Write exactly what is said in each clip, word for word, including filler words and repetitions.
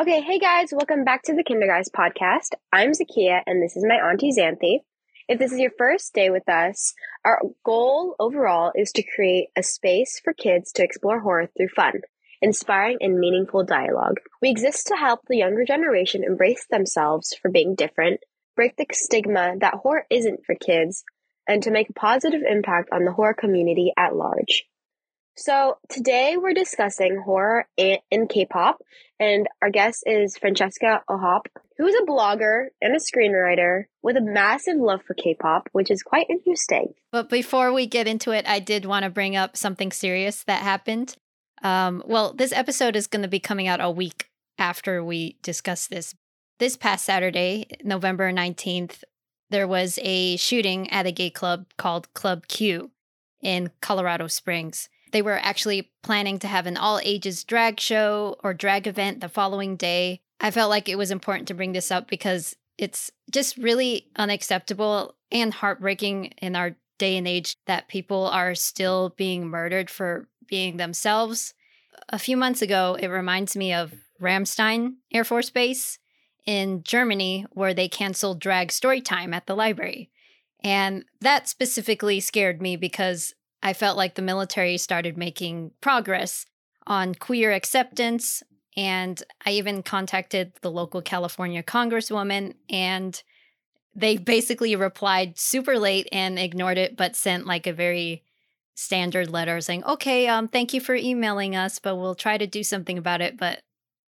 Okay, hey guys, welcome back to the Kinder Guys podcast. I'm Zakiya, and this is my auntie Xanthi. If this is your first day with us, our goal overall is to create a space for kids to explore horror through fun, inspiring, and meaningful dialogue. We exist to help the younger generation embrace themselves for being different, break the stigma that horror isn't for kids, and to make a positive impact on the horror community at large. So today we're discussing horror in K-pop, and our guest is Francesca Ohop, who is a blogger and a screenwriter with a massive love for K-pop, which is quite interesting. But before we get into it, I did want to bring up something serious that happened. Um, well, this episode is going to be coming out a week after we discuss this. This past Saturday, November nineteenth, there was a shooting at a gay club called Club Q in Colorado Springs. They were actually planning to have an all-ages drag show or drag event the following day. I felt like it was important to bring this up because it's just really unacceptable and heartbreaking in our day and age that people are still being murdered for being themselves. A few months ago, it reminds me of Ramstein Air Force Base in Germany, where they canceled drag story time at the library. And that specifically scared me because I felt like the military started making progress on queer acceptance, and I even contacted the local California congresswoman, and they basically replied super late and ignored it, but sent like a very standard letter saying, okay, um, thank you for emailing us, but we'll try to do something about it, but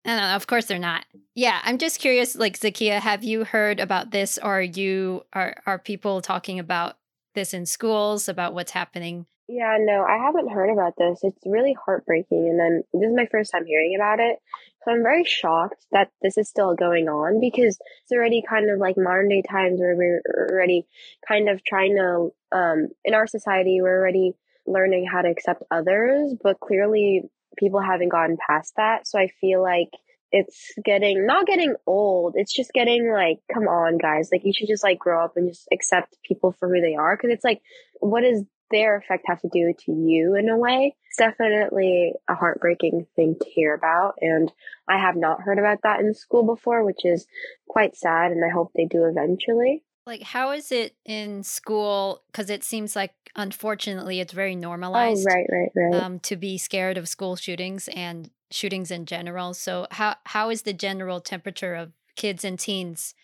I don't know, of course they're not. Yeah, I'm just curious, like, Zakiya, have you heard about this, or you are, are people talking about this in schools, about what's happening? Yeah, no, I haven't heard about this. It's really heartbreaking. And then this is my first time hearing about it. So I'm very shocked that this is still going on, because it's already kind of like modern day times where we're already kind of trying to, um, in our society, we're already learning how to accept others, but clearly people haven't gotten past that. So I feel like it's getting, not getting old, it's just getting like, come on guys, like you should just like grow up and just accept people for who they are. Cause it's like, what is their effect have to do to you in a way? It's definitely a heartbreaking thing to hear about, and I have not heard about that in school before, which is quite sad, and I hope they do eventually. Like, how is it in school? Because it seems like, unfortunately, it's very normalized. Oh, right, right, right. Um, to be scared of school shootings and shootings in general. So how how is the general temperature of kids and teens?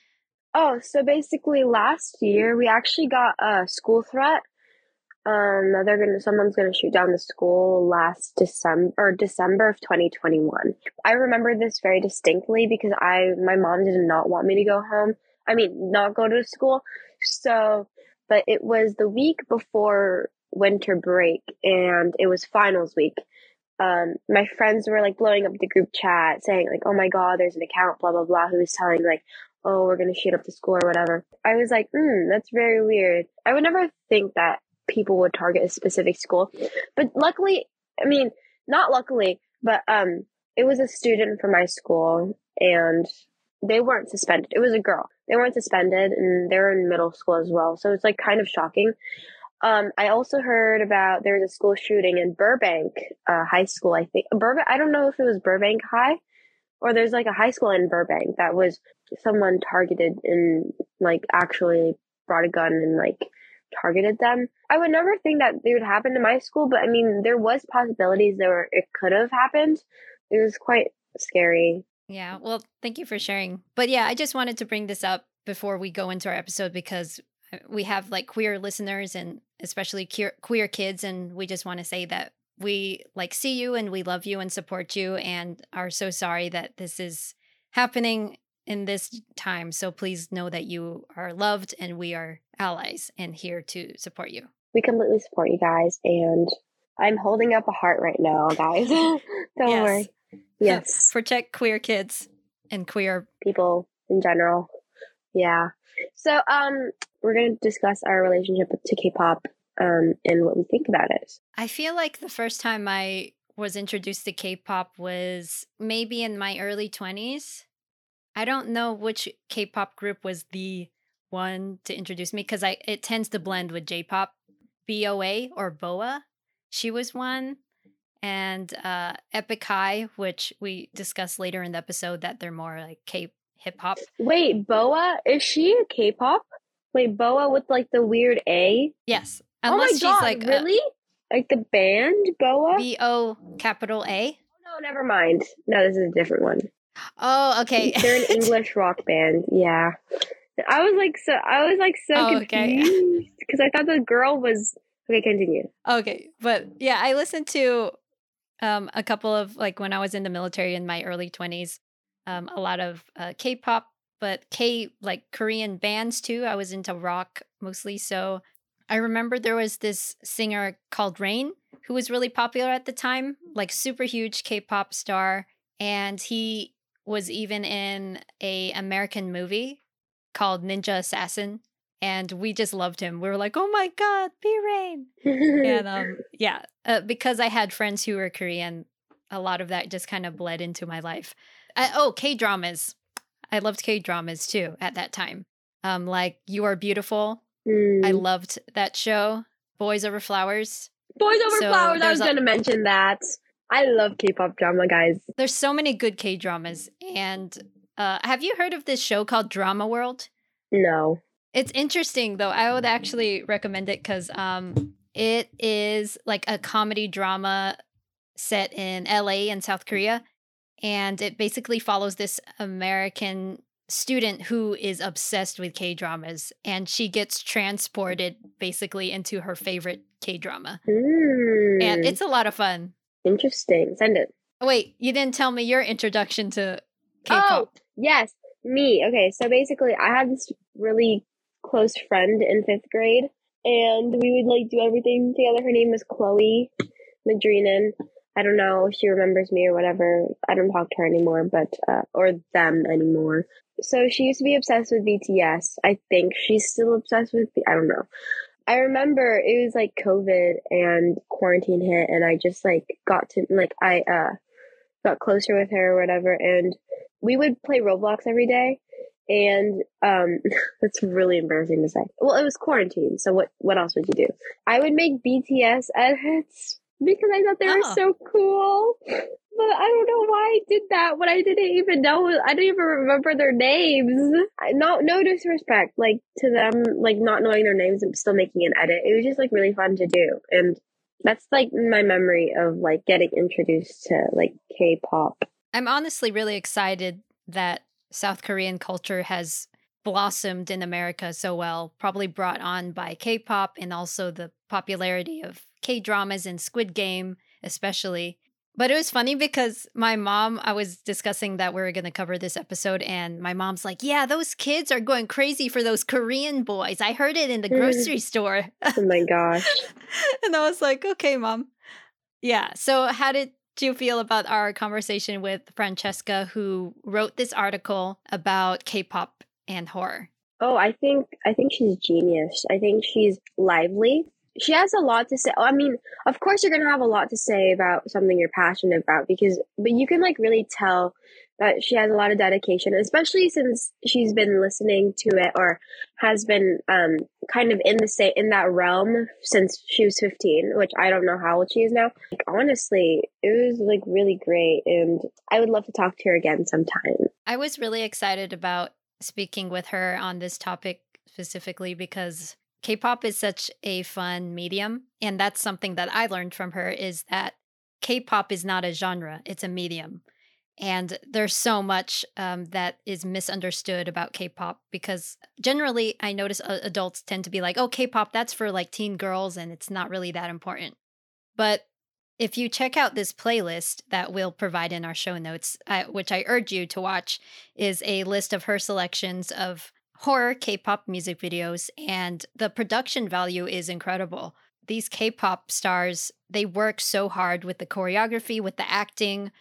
Oh, so basically last year we actually got a school threat. Um, they're gonna, someone's gonna shoot down the school last December or December of twenty twenty-one. I remember this very distinctly because I, my mom did not want me to go home. I mean, not go to school. So, but it was the week before winter break, and it was finals week. Um, my friends were like blowing up the group chat, saying like, "Oh my God, there's an account, blah blah blah," who was telling like, "Oh, we're gonna shoot up the school or whatever." I was like, "Hmm, that's very weird. I would never think that." People would target a specific school, but luckily, I mean, not luckily, but um, it was a student from my school, and they weren't suspended. It was a girl. They weren't suspended, and they were in middle school as well. So it's like kind of shocking. Um, I also heard about there was a school shooting in Burbank uh, High School. I think Burbank. I don't know if it was Burbank High, or there's like a high school in Burbank that was someone targeted and like actually brought a gun and like targeted them. I would never think that it would happen to my school, but I mean, there was possibilities there were, it could have happened. It was quite scary. Yeah. Well, thank you for sharing. But yeah, I just wanted to bring this up before we go into our episode, because we have like queer listeners and especially queer, queer kids. And we just want to say that we like see you and we love you and support you and are so sorry that this is happening in this time. So please know that you are loved and we are allies and here to support you. We completely support you guys. And I'm holding up a heart right now, guys. Don't yes. worry. Yes. Protect queer kids and queer people in general. Yeah. So um, we're going to discuss our relationship to K-pop um, and what we think about it. I feel like the first time I was introduced to K-pop was maybe in my early twenties. I don't know which K-pop group was the one to introduce me, because I it tends to blend with J-pop. B O A or B O A, she was one. and uh, Epik High, which we discussed later in the episode that they're more like K-hip-hop. Wait, B O A? Is she a K-pop? Wait, B O A with like the weird A? Yes. Unless oh my she's God, like really? A, like the band B O A? B O capital A? Oh, no, never mind. No, this is a different one. Oh, okay. They're an English rock band. Yeah. I was like so I was like so oh, confused because okay. I thought the girl was okay, continue. Okay. But yeah, I listened to um a couple of like when I was in the military in my early twenties, um a lot of uh, K-pop, but K like Korean bands too. I was into rock mostly, so I remember there was this singer called Rain who was really popular at the time, like super huge K-pop star, and he was even in a American movie called Ninja Assassin, and we just loved him. We were like, oh my God, B-Rain. and um, yeah, uh, because I had friends who were Korean, a lot of that just kind of bled into my life. I, oh, K-dramas. I loved K-dramas too at that time. Um, like You Are Beautiful. Mm. I loved that show. Boys Over Flowers. Boys Over so Flowers. I was going to a- mention that. I love K-pop drama, guys. There's so many good K-dramas. And Uh, have you heard of this show called Drama World? No. It's interesting, though. I would actually recommend it because um, it is like a comedy drama set in L A in South Korea. And it basically follows this American student who is obsessed with K-dramas. And she gets transported basically into her favorite K-drama. Mm. And it's a lot of fun. Interesting. Send it. Wait, you didn't tell me your introduction to K-pop. Oh, yes, me. Okay, so basically I had this really close friend in fifth grade, and we would like do everything together. Her name was Chloe Madrinan. I don't know if she remembers me or whatever. I don't talk to her anymore, but uh, or them anymore. So she used to be obsessed with B T S. I think she's still obsessed with, I don't know. I remember it was like COVID and quarantine hit, and I just like got to, like I uh got closer with her or whatever, and we would play Roblox every day, and um, that's really embarrassing to say. Well, it was quarantine, so what, what else would you do? I would make B T S edits because I thought they were oh. so cool, but I don't know why I did that when I didn't even know. I didn't even remember their names. No, no disrespect, like to them, like not knowing their names and still making an edit. It was just like really fun to do, and that's like my memory of like getting introduced to like K-pop. I'm honestly really excited that South Korean culture has blossomed in America so well, probably brought on by K-pop and also the popularity of K-dramas and Squid Game, especially. But it was funny because my mom, I was discussing that we were going to cover this episode, and my mom's like, yeah, those kids are going crazy for those Korean boys. I heard it in the grocery store. Oh my gosh. And I was like, okay, Mom. Yeah. So how did do you feel about our conversation with Francesca, who wrote this article about K-pop and horror? Oh, I think I think she's genius. I think she's lively. She has a lot to say. I mean, of course, you're going to have a lot to say about something you're passionate about, because but you can like really tell that she has a lot of dedication, especially since she's been listening to it or has been um, kind of in the sa- in that realm since she was fifteen, which I don't know how old she is now. Like, honestly, it was like really great, and I would love to talk to her again sometime. I was really excited about speaking with her on this topic specifically because K-pop is such a fun medium, and that's something that I learned from her is that K-pop is not a genre, it's a medium. And there's so much um, that is misunderstood about K-pop because generally I notice uh, adults tend to be like, oh, K-pop, that's for like teen girls and it's not really that important. But if you check out this playlist that we'll provide in our show notes, uh, which I urge you to watch, is a list of her selections of horror K-pop music videos, and the production value is incredible. These K-pop stars, they work so hard with the choreography, with the acting,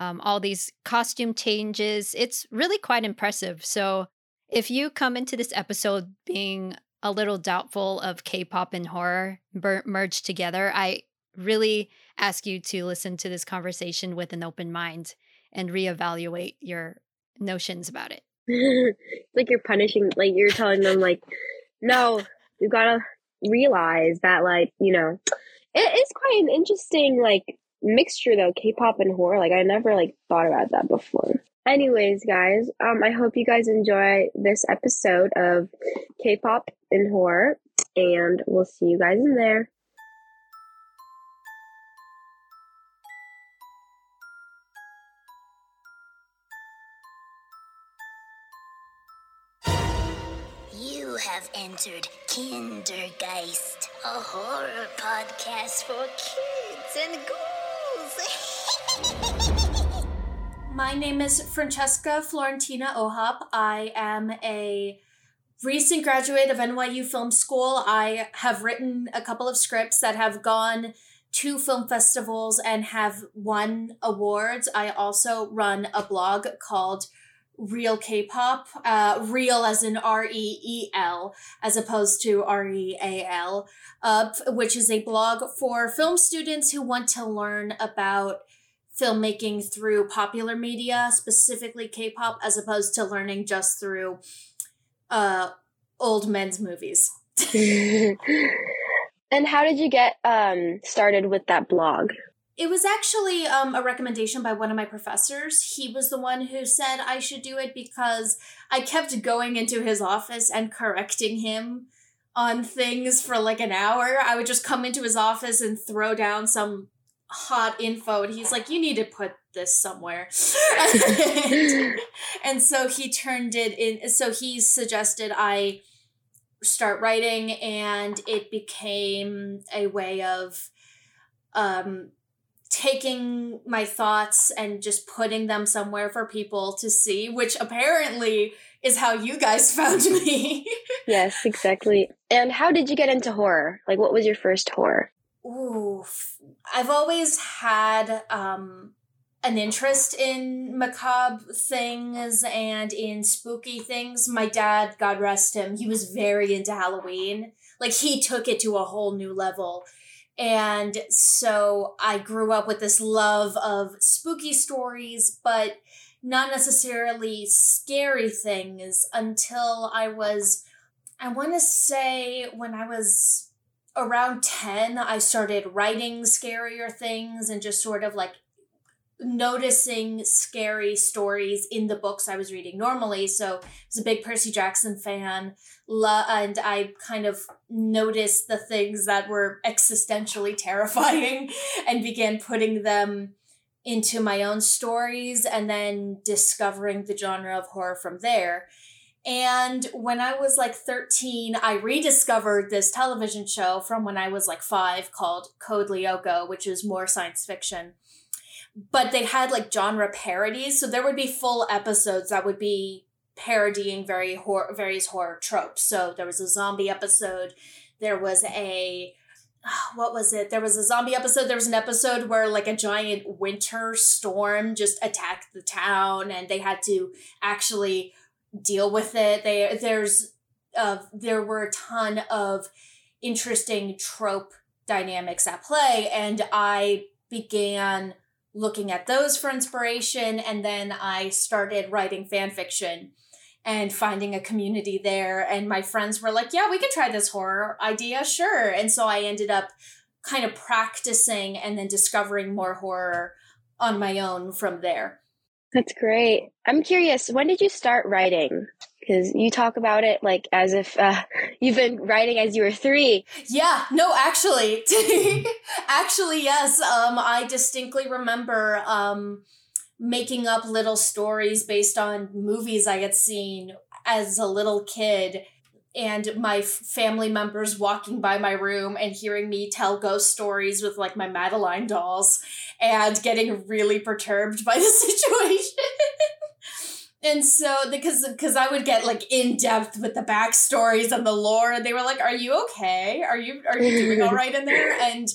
Um, all these costume changes. It's really quite impressive. So if you come into this episode being a little doubtful of K-pop and horror ber- merged together, I really ask you to listen to this conversation with an open mind and reevaluate your notions about it. It's like you're punishing, like you're telling them like, no, you gotta realize that like, you know, it is quite an interesting like mixture though, K-pop and horror. Like I never like thought about that before. Anyways, guys, um, I hope you guys enjoy this episode of K-pop and horror, and we'll see you guys in there. You have entered Kindergeist, a horror podcast for kids and ghouls. My name is Francesca Florentina Ohop. I am a recent graduate of N Y U Film School. I have written a couple of scripts that have gone to film festivals and have won awards. I also run a blog called Real K-pop, uh, real as in R E E L, as opposed to R E A L, uh, which is a blog for film students who want to learn about filmmaking through popular media, specifically K-pop, as opposed to learning just through uh, old men's movies. And how did you get um, started with that blog? It was actually um, a recommendation by one of my professors. He was the one who said I should do it because I kept going into his office and correcting him on things for like an hour. I would just come into his office and throw down some hot info. And he's like, you need to put this somewhere. and, and so he turned it in. So he suggested I start writing, and it became a way of... Um, taking my thoughts and just putting them somewhere for people to see, which apparently is how you guys found me. Yes, exactly. And how did you get into horror? Like, what was your first horror? Ooh, I've always had um, an interest in macabre things and in spooky things. My dad, God rest him, he was very into Halloween. Like, he took it to a whole new level. And so I grew up with this love of spooky stories, but not necessarily scary things until I was, I want to say when I was around ten, I started writing scarier things and just sort of like noticing scary stories in the books I was reading normally. So I was a big Percy Jackson fan, and I kind of noticed the things that were existentially terrifying and began putting them into my own stories and then discovering the genre of horror from there. And when I was like thirteen, I rediscovered this television show from when I was like five called Code Lyoko, which is more science fiction. But they had like genre parodies, so there would be full episodes that would be parodying very hor- various horror tropes. So there was a zombie episode, there was a, what was it? There was a zombie episode, there was an episode where like a giant winter storm just attacked the town and they had to actually deal with it. They there's uh, there were a ton of interesting trope dynamics at play, and I began looking at those for inspiration. And then I started writing fan fiction and finding a community there. And my friends were like, yeah, we could try this horror idea. Sure. And so I ended up kind of practicing and then discovering more horror on my own from there. That's great. I'm curious, when did you start writing? Because you talk about it like as if uh, you've been writing as you were three. Yeah, no, actually. actually, yes. Um, I distinctly remember um, making up little stories based on movies I had seen as a little kid, and my family members walking by my room and hearing me tell ghost stories with like my Madeline dolls and getting really perturbed by the situation. And so, because because I would get like in depth with the backstories and the lore, and they were like, "Are you okay? Are you are you doing all right in there?" And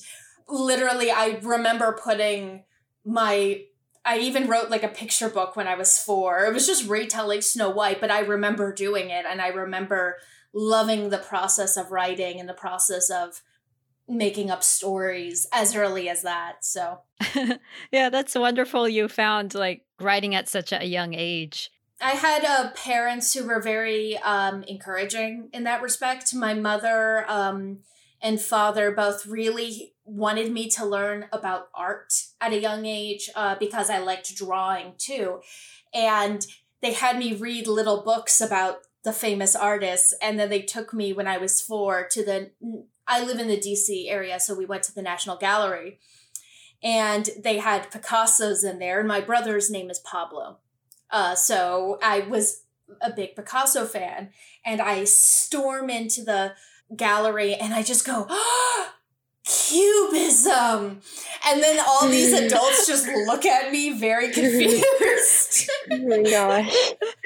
literally, I remember putting my I even wrote like a picture book when I was four. It was just retelling Snow White, but I remember doing it, and I remember loving the process of writing and the process of making up stories as early as that. So, yeah, that's wonderful. You found like writing at such a young age. I had uh, parents who were very um, encouraging in that respect. My mother um, and father both really wanted me to learn about art at a young age uh, because I liked drawing too. And they had me read little books about the famous artists. And then they took me when I was four to the, I live in the D C area, so we went to the National Gallery. And they had Picasso's in there. And my brother's name is Pablo. Uh, so I was a big Picasso fan. And I storm into the gallery and I just go, oh, Cubism. And then all these adults just look at me very confused. Oh my gosh.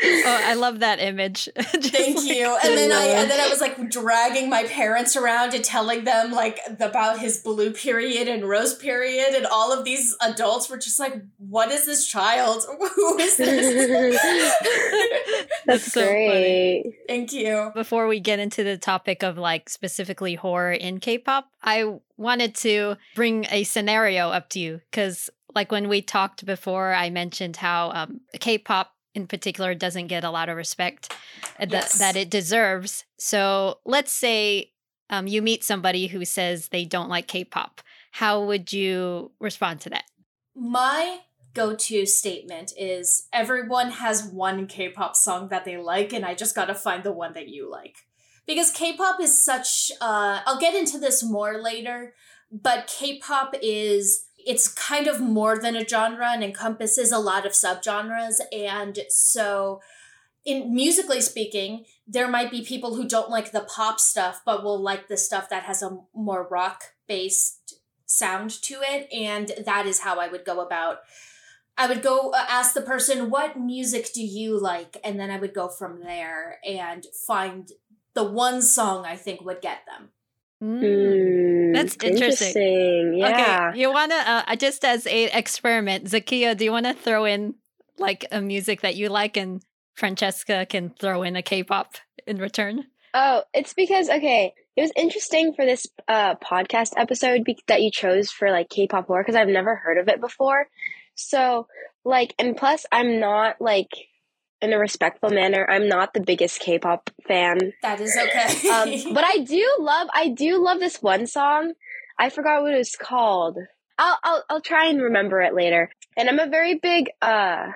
Oh, I love that image. Thank like, you. And then I, I and then I was like dragging my parents around and telling them like about his blue period and rose period, and all of these adults were just like, what is this child? Who is this? That's so great. Funny. Thank you. Before we get into the topic of like specifically horror in K-pop, I wanted to bring a scenario up to you because like when we talked before, I mentioned how um, K-pop in particular doesn't get a lot of respect th- yes. that it deserves. So let's say um, you meet somebody who says they don't like K-pop. How would you respond to that? My go-to statement is everyone has one K-pop song that they like, and I just got to find the one that you like. Because K-pop is such, uh, I'll get into this more later, but K-pop is, it's kind of more than a genre and encompasses a lot of subgenres. And so in musically speaking, there might be people who don't like the pop stuff, but will like the stuff that has a more rock-based sound to it. And that is how I would go about. I would go ask the person, what music do you like? And then I would go from there and find the one song I think would get them. Mm. That's interesting. interesting. Yeah. Okay, you want to, uh, just as an experiment, Zakiya, do you want to throw in like a music that you like, and Francesca can throw in a K-pop in return? Oh, it's because, okay, it was interesting for this uh, podcast episode be- that you chose for like K-pop horror because I've never heard of it before. So like, and plus I'm not like, in a respectful manner, I'm not the biggest K-pop fan. That is okay. um, but I do love, I do love this one song. I forgot what it was called. I'll, I'll, I'll try and remember it later. And I'm a very big, uh,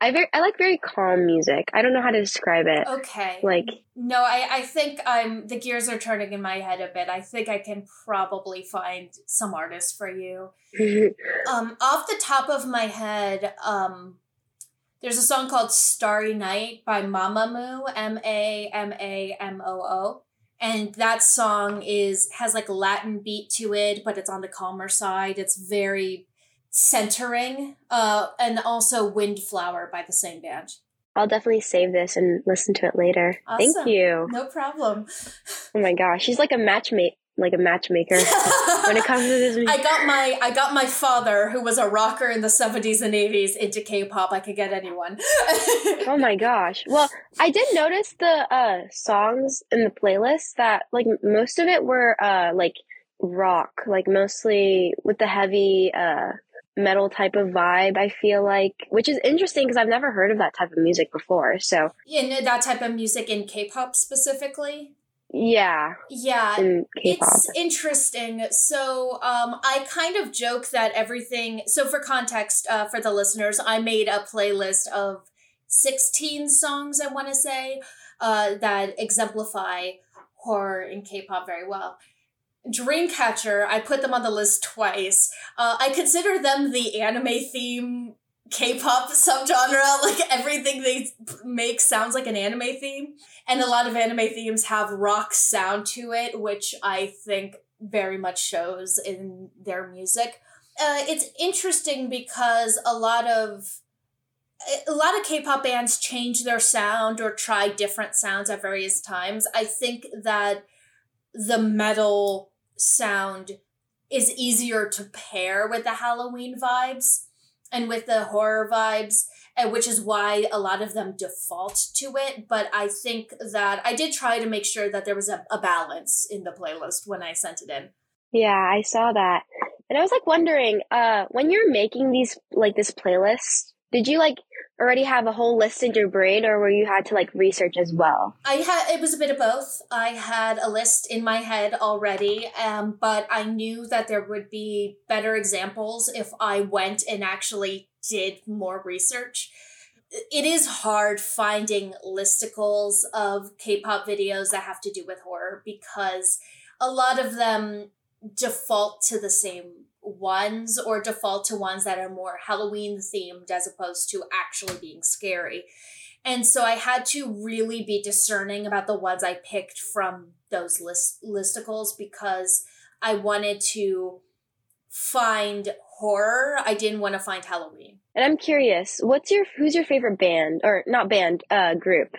I very, I like very calm music. I don't know how to describe it. Okay. Like, no, I, I think I'm, the gears are turning in my head a bit. I think I can probably find some artists for you. um, off the top of my head, um, there's a song called Starry Night by Mamamoo, M A M A M O O. And that song is has like a Latin beat to it, but it's on the calmer side. It's very centering. Uh, and also Windflower by the same band. I'll definitely save this and listen to it later. Awesome. Thank you. No problem. Oh my gosh. She's like a matchmate. Like a matchmaker when it comes to this music. I got my I got my father, who was a rocker in the seventies and eighties, into K-pop. I could get anyone. Oh my gosh. Well, I did notice the uh songs in the playlist that like most of it were uh like rock, like mostly with the heavy uh metal type of vibe, I feel like, which is interesting because I've never heard of that type of music before. So yeah, that type of music in K-pop specifically. Yeah. Yeah. In K-pop. It's interesting. So um, I kind of joke that everything, so for context uh, for the listeners, I made a playlist of sixteen songs, I want to say, uh, that exemplify horror in K-pop very well. Dreamcatcher, I put them on the list twice. Uh, I consider them the anime theme K-pop subgenre, like everything they make sounds like an anime theme, and a lot of anime themes have rock sound to it, which I think very much shows in their music. Uh, it's interesting because a lot of a lot of K-pop bands change their sound or try different sounds at various times. I think that the metal sound is easier to pair with the Halloween vibes and with the horror vibes, which is why a lot of them default to it. But I think that I did try to make sure that there was a, a balance in the playlist when I sent it in. Yeah, I saw that. And I was like wondering, uh, when you're making these, like this playlist, Did you like already have a whole list in your brain, or were you had to like research as well? I had it was a bit of both. I had a list in my head already, um, but I knew that there would be better examples if I went and actually did more research. It is hard finding listicles of K-pop videos that have to do with horror because a lot of them default to the same ones or default to ones that are more Halloween themed as opposed to actually being scary. And so I had to really be discerning about the ones I picked from those list- listicles because I wanted to find horror. I didn't want to find Halloween. And I'm curious, what's your who's your favorite band or not band uh, group?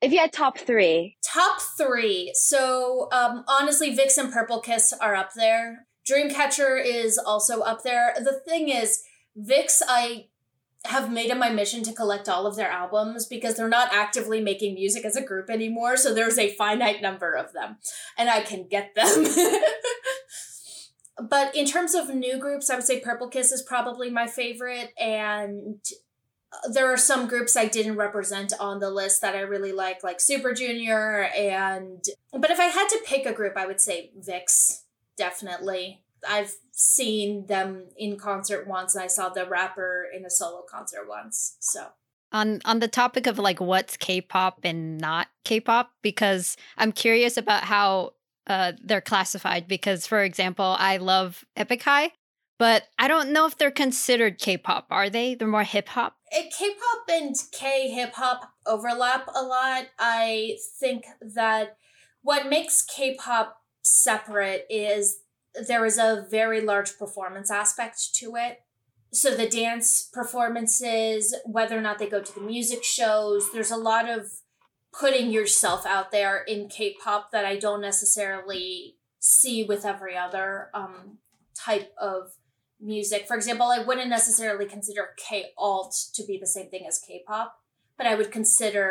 If you had top three, top three. So um, honestly, VIXX and Purple Kiss are up there. Dreamcatcher is also up there. The thing is, VIXX, I have made it my mission to collect all of their albums because they're not actively making music as a group anymore. So there's a finite number of them, and I can get them. But in terms of new groups, I would say Purple Kiss is probably my favorite. And there are some groups I didn't represent on the list that I really like, like Super Junior. And but if I had to pick a group, I would say VIXX, definitely. I've seen them in concert once, and I saw the rapper in a solo concert once. So on on the topic of like what's K-pop and not K-pop, because I'm curious about how Uh, they're classified because, for example, I love Epik High, but I don't know if they're considered K-pop. Are they? They're more hip-hop? K-pop and K-hip-hop overlap a lot. I think that what makes K-pop separate is there is a very large performance aspect to it. So the dance performances, whether or not they go to the music shows, there's a lot of putting yourself out there in K-pop that I don't necessarily see with every other um, type of music. For example, I wouldn't necessarily consider K-alt to be the same thing as K-pop, but I would consider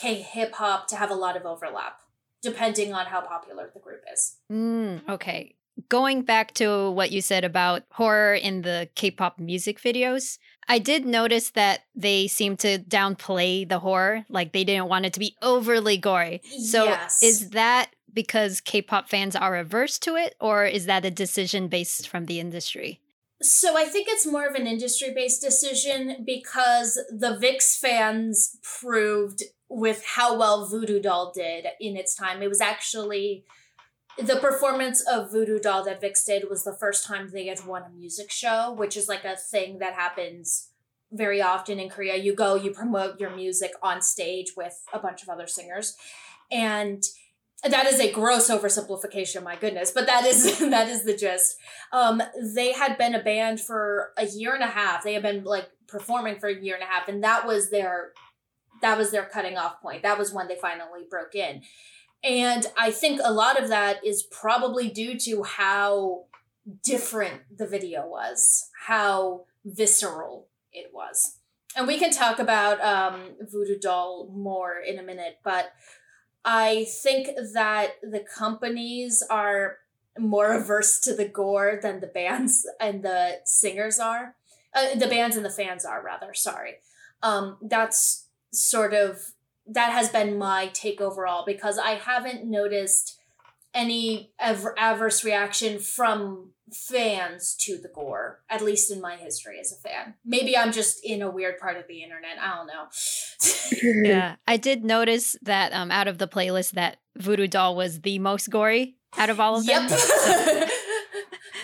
K-hip-hop to have a lot of overlap, depending on how popular the group is. Mm, okay. Going back to what you said about horror in the K-pop music videos, I did notice that they seemed to downplay the horror, like they didn't want it to be overly gory. So yes. Is that because K-pop fans are averse to it, or is that a decision based from the industry? So I think it's more of an industry-based decision because the VIXX fans proved with how well Voodoo Doll did in its time. It was actually... The performance of Voodoo Doll that VIXX did was the first time they had won a music show, which is like a thing that happens very often in Korea. You go, you promote your music on stage with a bunch of other singers. And that is a gross oversimplification, my goodness, but that is that is the gist. Um, they had been a band for a year and a half. They had been like performing for a year and a half, and that was their that was their cutting off point. That was when they finally broke in. And I think a lot of that is probably due to how different the video was, how visceral it was. And we can talk about um, Voodoo Doll more in a minute, but I think that the companies are more averse to the gore than the bands and the singers are. Uh, the bands and the fans are, rather, sorry. Um, that's sort of... That has been my take overall because I haven't noticed any av- adverse reaction from fans to the gore, at least in my history as a fan. Maybe I'm just in a weird part of the internet. I don't know. Yeah, I did notice that um, out of the playlist that Voodoo Doll was the most gory out of all of them. Yep.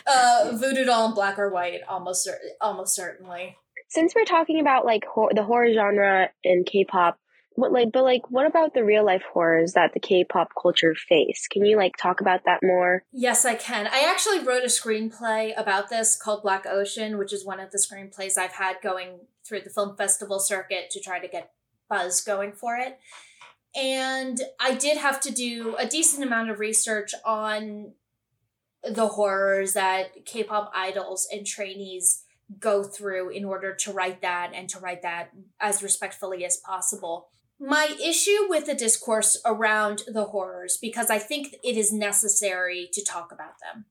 uh, Voodoo Doll and Black or White, almost, almost certainly. Since we're talking about like hor- the horror genre in K-pop, What, like, but like, what about the real life horrors that the K-pop culture face? Can you like talk about that more? Yes, I can. I actually wrote a screenplay about this called Black Ocean, which is one of the screenplays I've had going through the film festival circuit to try to get buzz going for it. And I did have to do a decent amount of research on the horrors that K-pop idols and trainees go through in order to write that and to write that as respectfully as possible. My issue with the discourse around the horrors, because I think it is necessary to talk about them,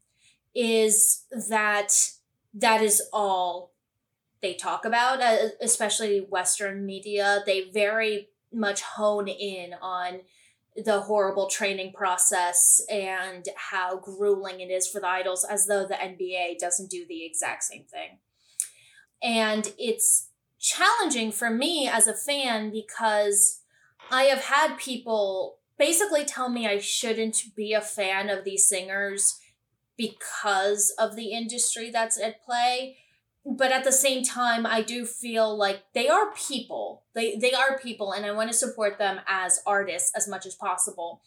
is that that is all they talk about, uh, especially Western media. They very much hone in on the horrible training process and how grueling it is for the idols, as though the N B A doesn't do the exact same thing. And it's challenging for me as a fan because I have had people basically tell me I shouldn't be a fan of these singers because of the industry that's at play. But at the same time, I do feel like they are people. They they are people, and I want to support them as artists as much as possible.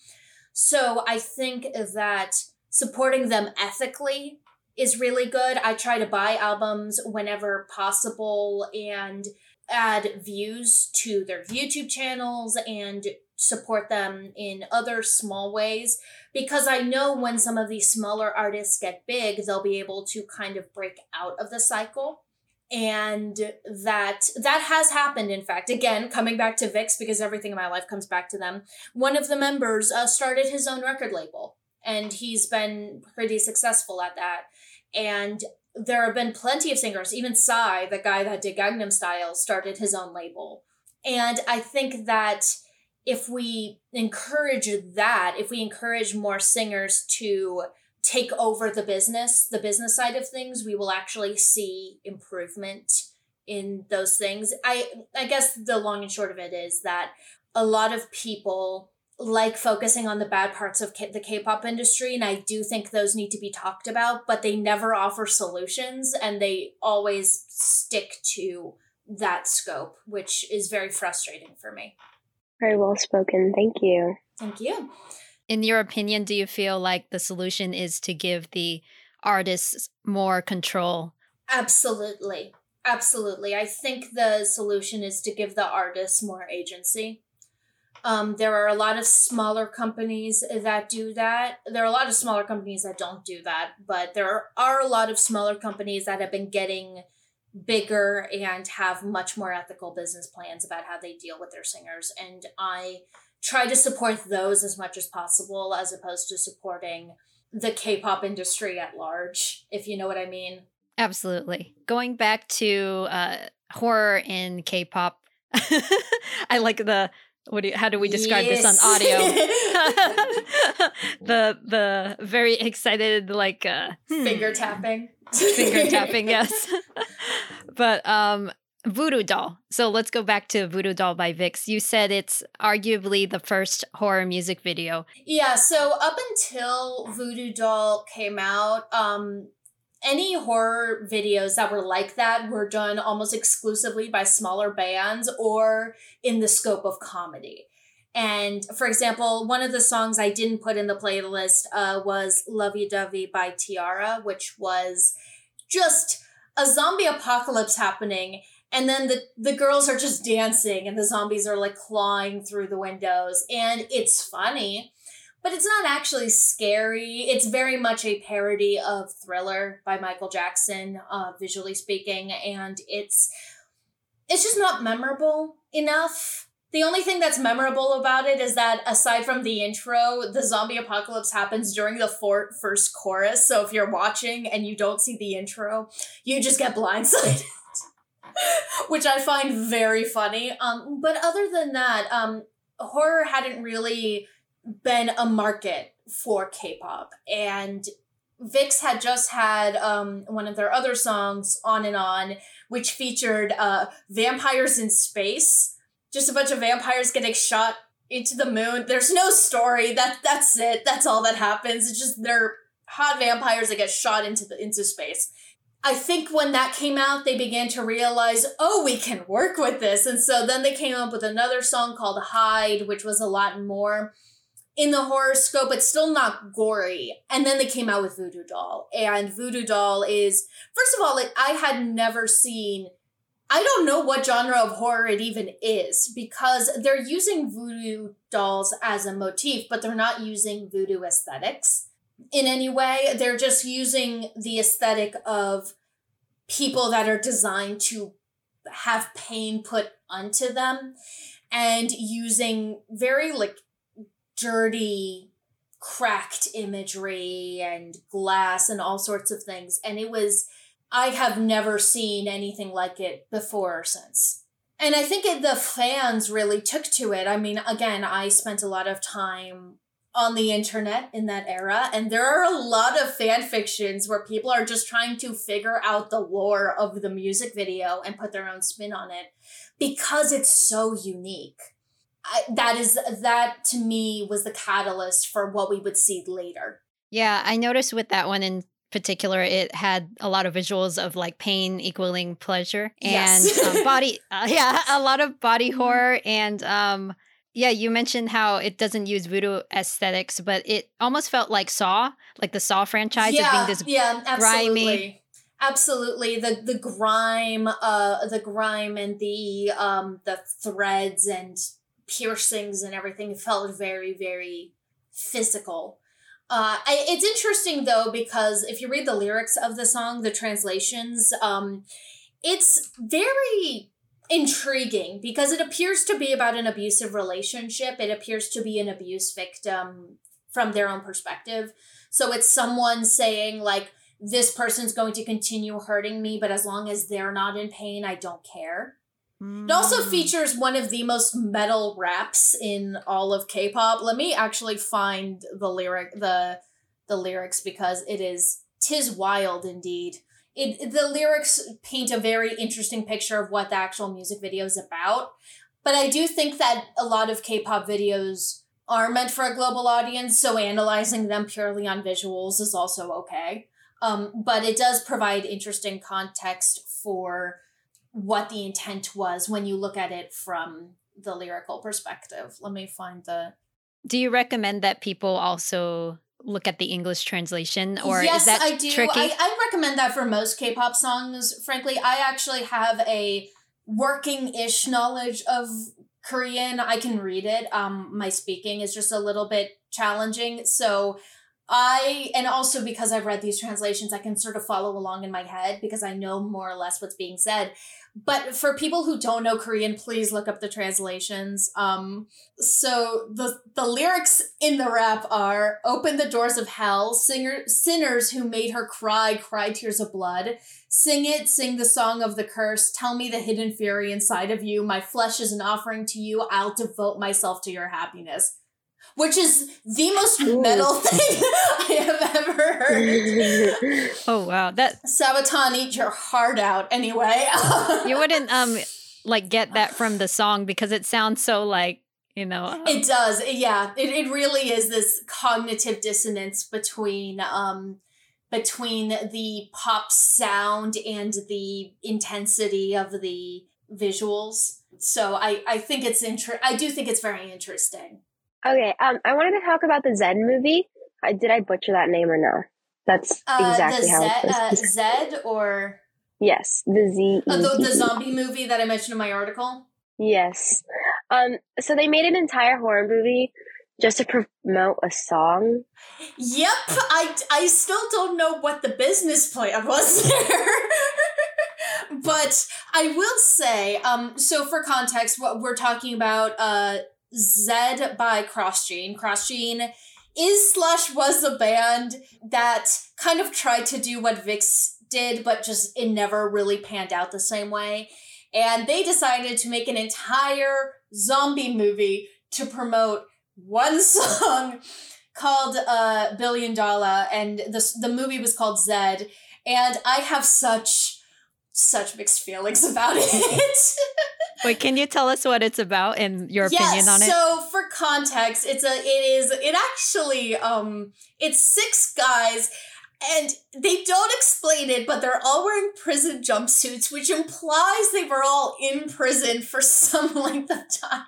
So I think that supporting them ethically is really good. I try to buy albums whenever possible and add views to their YouTube channels and support them in other small ways, because I know when some of these smaller artists get big, they'll be able to kind of break out of the cycle. And that that has happened, in fact. Again, coming back to VIXX, because everything in my life comes back to them. One of the members uh, started his own record label, and he's been pretty successful at that. And there have been plenty of singers, even Psy, the guy that did Gangnam Style, started his own label. And I think that if we encourage that, if we encourage more singers to take over the business, the business side of things, we will actually see improvement in those things. I I guess the long and short of it is that a lot of people like focusing on the bad parts of K- the K-pop industry, and I do think those need to be talked about, but they never offer solutions, and they always stick to that scope, which is very frustrating for me. Very well spoken. Thank you. Thank you. In your opinion, do you feel like the solution is to give the artists more control? Absolutely. Absolutely. I think the solution is to give the artists more agency. Um, there are a lot of smaller companies that do that. There are a lot of smaller companies that don't do that, but there are, are a lot of smaller companies that have been getting bigger and have much more ethical business plans about how they deal with their singers. And I try to support those as much as possible, as opposed to supporting the K-pop industry at large, if you know what I mean. Absolutely. Going back to uh, horror in K-pop, I like the... What do you, how do we describe yes. this on audio? the the very excited, like... Uh, finger tapping. Finger tapping, yes. But um, Voodoo Doll. So let's go back to Voodoo Doll by VIXX. You said it's arguably the first horror music video. Yeah, so up until Voodoo Doll came out, um, any horror videos that were like that were done almost exclusively by smaller bands or in the scope of comedy. And for example, one of the songs I didn't put in the playlist uh, was Lovey Dovey by Tiara, which was just a zombie apocalypse happening. And then the, the girls are just dancing and the zombies are like clawing through the windows. And it's funny. But it's not actually scary. It's very much a parody of Thriller by Michael Jackson, uh, visually speaking. And it's it's just not memorable enough. The only thing that's memorable about it is that, aside from the intro, the zombie apocalypse happens during the for- first chorus. So if you're watching and you don't see the intro, you just get blindsided. Which I find very funny. Um, but other than that, um, horror hadn't really... been a market for K-pop, and VIXX had just had um one of their other songs, On and On, which featured uh vampires in space, just a bunch of vampires getting shot into the moon. There's no story. That that's it That's all that happens. It's just they're hot vampires that get shot into the into space. I think when that came out, they began to realize, oh, we can work with this. And so then they came up with another song called Hide, which was a lot more in the horror scope, but still not gory. And then they came out with Voodoo Doll. And Voodoo Doll is, first of all, like, I had never seen, I don't know what genre of horror it even is, because they're using voodoo dolls as a motif, but they're not using voodoo aesthetics in any way. They're just using the aesthetic of people that are designed to have pain put onto them, and using very, like, dirty, cracked imagery and glass and all sorts of things. And it was I have never seen anything like it before or since. And I think it, the fans really took to it. I mean, again, I spent a lot of time on the internet in that era, and there are a lot of fan fictions where people are just trying to figure out the lore of the music video and put their own spin on it because it's so unique. I, that is, that to me was the catalyst for what we would see later. Yeah, I noticed with that one in particular, it had a lot of visuals of like pain equaling pleasure and yes. um, body, uh, yeah, a lot of body horror. And um, yeah, you mentioned how it doesn't use voodoo aesthetics, but it almost felt like Saw, like the Saw franchise yeah, of being this yeah, absolutely. grimy. Absolutely, the the grime, uh, the grime and the um, the threads and piercings and everything felt very, very physical. Uh, I, it's interesting, though, because if you read the lyrics of the song, the translations, um, it's very intriguing because it appears to be about an abusive relationship. It appears to be an abuse victim from their own perspective. So it's someone saying, like, this person's going to continue hurting me, but as long as they're not in pain, I don't care. It also features one of the most metal raps in all of K-pop. Let me actually find the lyric, the the lyrics, because it is, tis wild indeed. It the lyrics paint a very interesting picture of what the actual music video is about. But I do think that a lot of K-pop videos are meant for a global audience, so analyzing them purely on visuals is also okay. Um, but it does provide interesting context for what the intent was when you look at it from the lyrical perspective. Let me find the... Do you recommend that people also look at the English translation, or yes, is that I do. tricky? I, I recommend that for most K-pop songs. Frankly, I actually have a working-ish knowledge of Korean. I can read it. Um, my speaking is just a little bit challenging, so... I, and also because I've read these translations, I can sort of follow along in my head because I know more or less what's being said. But for people who don't know Korean, please look up the translations. Um, so the the lyrics in the rap are, open the doors of hell, singer, sinners who made her cry, cry tears of blood. Sing it, sing the song of the curse. Tell me the hidden fury inside of you. My flesh is an offering to you. I'll devote myself to your happiness. Which is the most Ooh. metal thing I have ever heard. Oh, wow. That Sabaton, eat your heart out anyway. You wouldn't um like get that from the song because it sounds so like, you know. Um, it does. Yeah. It it really is this cognitive dissonance between um between the pop sound and the intensity of the visuals. So I, I think it's inter- I do think it's very interesting. Okay, um, I wanted to talk about the Zed movie. I, did I butcher that name or no? That's exactly uh, how Zed, it was. Uh, Zed or? Yes, the Z. Uh, the, the zombie movie that I mentioned in my article? Yes. Um, so they made an entire horror movie just to promote a song. Yep, I, I still don't know what the business plan was there. But I will say, um, so for context, what we're talking about, uh, Zed by Cross Gene. Cross Gene is slash was a band that kind of tried to do what VIXX did, but just it never really panned out the same way. And they decided to make an entire zombie movie to promote one song called uh, Billion Dollar, and the, the movie was called Zed. And I have such... such mixed feelings about it. Wait, can you tell us what it's about and your yes, opinion on it? So for context, it's a it is it actually um it's six guys and they don't explain it, but they're all wearing prison jumpsuits, which implies they were all in prison for some length of time.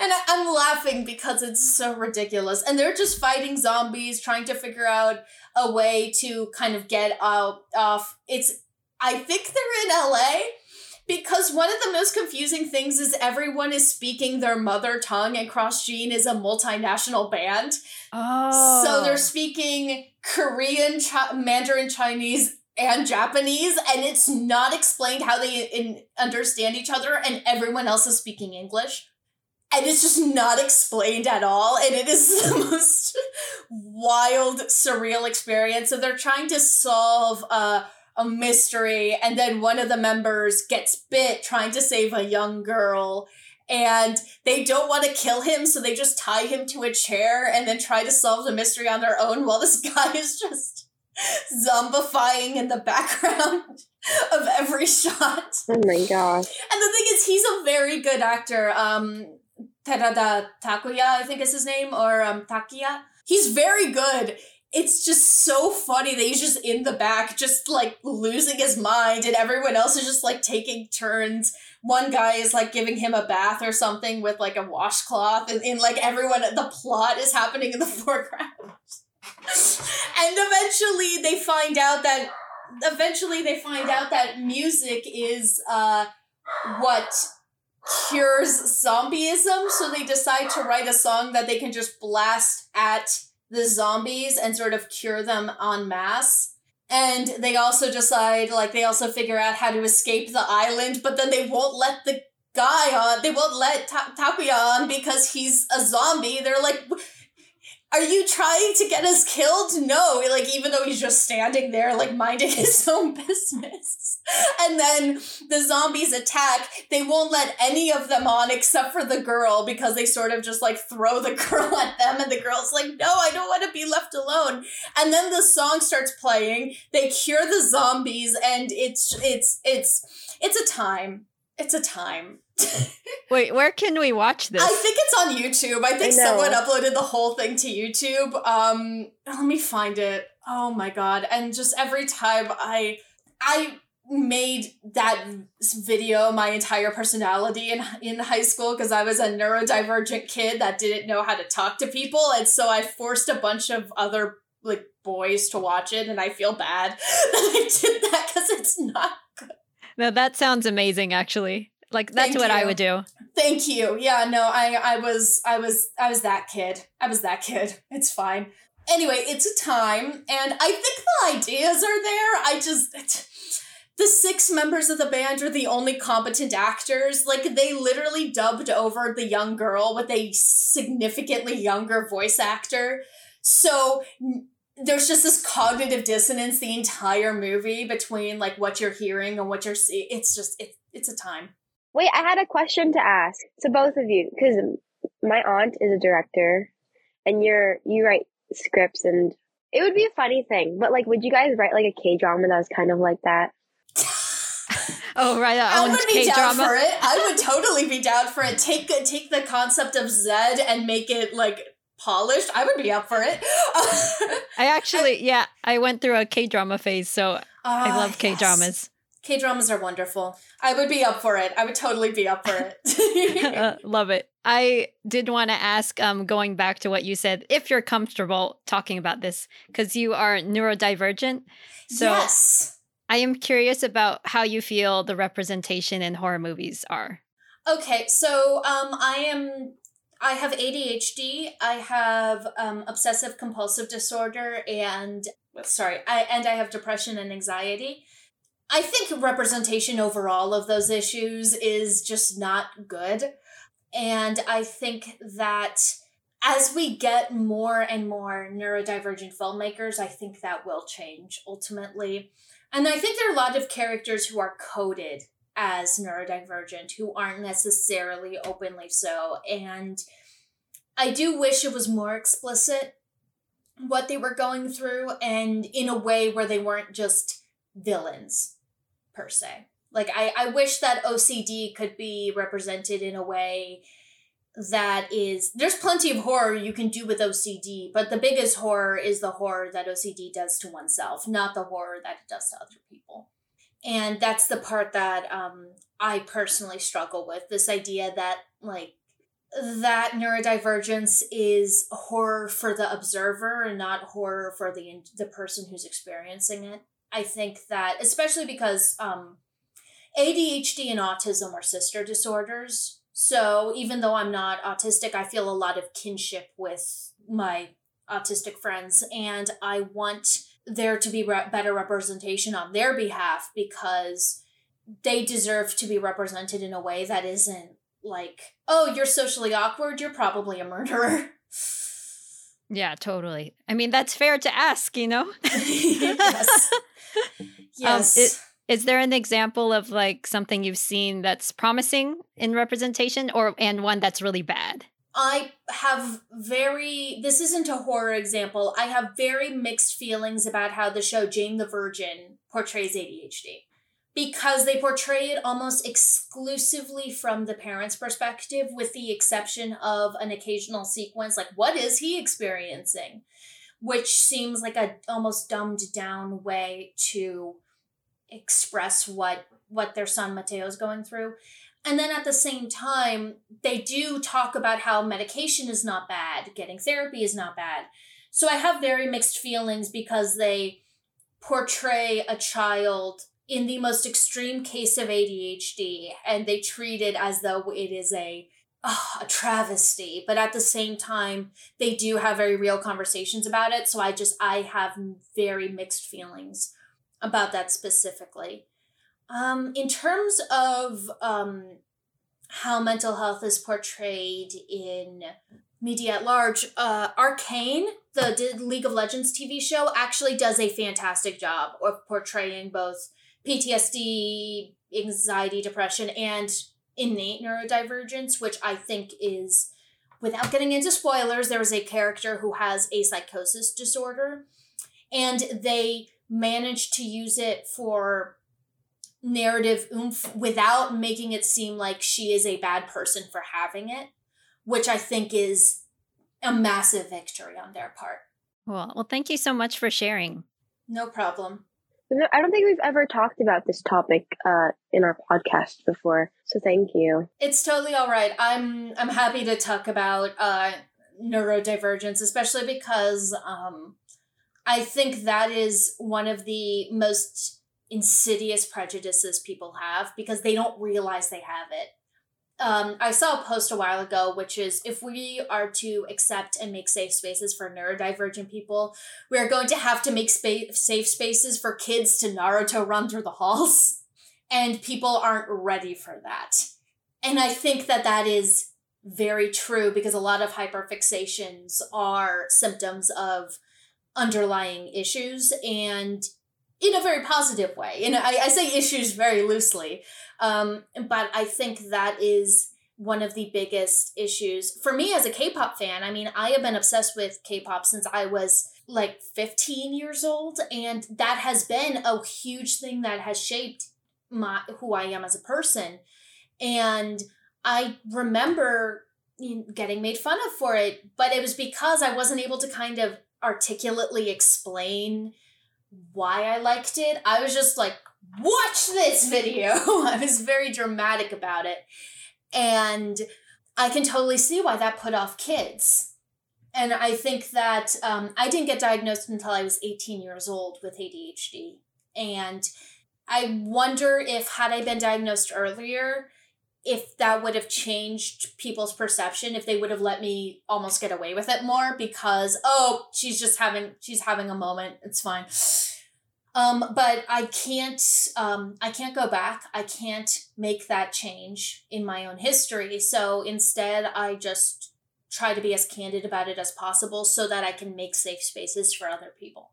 And I, I'm laughing because it's so ridiculous. And they're just fighting zombies, trying to figure out a way to kind of get out off. It's I think they're in L A because one of the most confusing things is everyone is speaking their mother tongue and Cross Gene is a multinational band. Oh. So they're speaking Korean, Ch- Mandarin Chinese, and Japanese, and it's not explained how they in- understand each other, and everyone else is speaking English. And it's just not explained at all, and it is the most wild, surreal experience. So they're trying to solve... Uh, a mystery, and then one of the members gets bit trying to save a young girl, and they don't want to kill him, so they just tie him to a chair and then try to solve the mystery on their own while this guy is just zombifying in the background of every shot. Oh my gosh. And the thing is, he's a very good actor. Um, Terada Takuya, I think is his name, or um, Takuya. He's very good. It's just so funny that he's just in the back, just, like, losing his mind, and everyone else is just, like, taking turns. One guy is, like, giving him a bath or something with, like, a washcloth, and, and like, everyone, the plot is happening in the foreground. And eventually they find out that, eventually they find out that music is, uh, what cures zombieism, so they decide to write a song that they can just blast at the zombies and sort of cure them en masse. And they also decide, like, they also figure out how to escape the island, but then they won't let the guy on, they won't let Ta- Takuya on because he's a zombie. They're like, are you trying to get us killed? No, like, even though he's just standing there, like, minding his own business. And then the zombies attack. They won't let any of them on except for the girl, because they sort of just, like, throw the girl at them, and the girl's like, no, I don't want to be left alone. And then the song starts playing. They cure the zombies, and it's it's it's it's a time. It's a time. Wait, where can we watch this? I think it's on YouTube. I think I someone uploaded the whole thing to YouTube. Um, let me find it. Oh my god. And just every time I I made that video my entire personality in in high school, because I was a neurodivergent kid that didn't know how to talk to people, and so I forced a bunch of other, like, boys to watch it, and I feel bad that I did that because it's not good. No, that sounds amazing, actually. Like, that's Thank what you. I would do. Thank you. Yeah, no, I, I was, I was, I was that kid. I was that kid. It's fine. Anyway, it's a time, and I think the ideas are there. I just, the six members of the band are the only competent actors. Like, they literally dubbed over the young girl with a significantly younger voice actor. So there's just this cognitive dissonance the entire movie between, like, what you're hearing and what you're seeing. It's just, it, it's a time. Wait, I had a question to ask to both of you, because my aunt is a director, and you're you write scripts, and it would be a funny thing, but, like, would you guys write, like, a K-drama that was kind of like that? Oh, right, I would be K-drama. Down for it. I would totally be down for it. Take take the concept of Zed and make it, like, polished. I would be up for it. I actually, I, yeah, I went through a K-drama phase, so uh, I love K-dramas. Yes. K-dramas are wonderful. I would be up for it. I would totally be up for it. uh, love it. I did want to ask, um, going back to what you said, if you're comfortable talking about this, because you are neurodivergent. So yes. I am curious about how you feel the representation in horror movies are. Okay, so um, I am... I have A D H D, I have um, obsessive compulsive disorder, and... Sorry, I, and I have depression and anxiety. I think representation overall of those issues is just not good. And I think that as we get more and more neurodivergent filmmakers, I think that will change ultimately. And I think there are a lot of characters who are coded as neurodivergent who aren't necessarily openly so. And I do wish it was more explicit what they were going through, and in a way where they weren't just villains per se. Like, I, I wish that O C D could be represented in a way that is, there's plenty of horror you can do with O C D, but the biggest horror is the horror that O C D does to oneself, not the horror that it does to other people. And that's the part that um, I personally struggle with, this idea that, like, that neurodivergence is horror for the observer and not horror for the the person who's experiencing it. I think that, especially because um, A D H D and autism are sister disorders. So even though I'm not autistic, I feel a lot of kinship with my autistic friends. And I want there to be re- better representation on their behalf, because they deserve to be represented in a way that isn't like, oh, you're socially awkward, you're probably a murderer. Yeah, totally. I mean, that's fair to ask, you know? Yes. Yes. Um, it, is there an example of like something you've seen that's promising in representation or and one that's really bad? I have very, this isn't a horror example. I have very mixed feelings about how the show Jane the Virgin portrays A D H D, because they portray it almost exclusively from the parents' perspective, with the exception of an occasional sequence, like, what is he experiencing? Which seems like a almost dumbed down way to express what, what their son Mateo is going through. And then at the same time, they do talk about how medication is not bad, getting therapy is not bad. So I have very mixed feelings because they portray a child in the most extreme case of A D H D, and they treat it as though it is a, oh, a travesty. But at the same time, they do have very real conversations about it. So I just, I have very mixed feelings about that specifically. Um, in terms of um, how mental health is portrayed in media at large, uh, Arcane, the League of Legends T V show, actually does a fantastic job of portraying both P T S D, anxiety, depression, and innate neurodivergence, which I think is, without getting into spoilers, there is a character who has a psychosis disorder, and they manage to use it for narrative oomph without making it seem like she is a bad person for having it, which I think is a massive victory on their part. Well, well, thank you so much for sharing. No problem. I don't think we've ever talked about this topic uh, in our podcast before, so thank you. It's totally all right. I'm I'm happy to talk about uh, neurodivergence, especially because um, I think that is one of the most insidious prejudices people have, because they don't realize they have it. Um, I saw a post a while ago, which is, if we are to accept and make safe spaces for neurodivergent people, we are going to have to make spa- safe spaces for kids to Naruto run through the halls, and people aren't ready for that. And I think that that is very true, because a lot of hyperfixations are symptoms of underlying issues, and in a very positive way. And I, I say issues very loosely, um, but I think that is one of the biggest issues. For me as a K-pop fan, I mean, I have been obsessed with K-pop since I was like fifteen years old. And that has been a huge thing that has shaped my who I am as a person. And I remember getting made fun of for it, but it was because I wasn't able to kind of articulately explain why I liked it. I was just like, watch this video. I was very dramatic about it. And I can totally see why that put off kids. And I think that um, I didn't get diagnosed until I was eighteen years old with A D H D. And I wonder if, had I been diagnosed earlier, if that would have changed people's perception, if they would have let me almost get away with it more, because, oh, she's just having, she's having a moment. It's fine. Um, but I can't, um, I can't go back. I can't make that change in my own history. So instead, I just try to be as candid about it as possible so that I can make safe spaces for other people.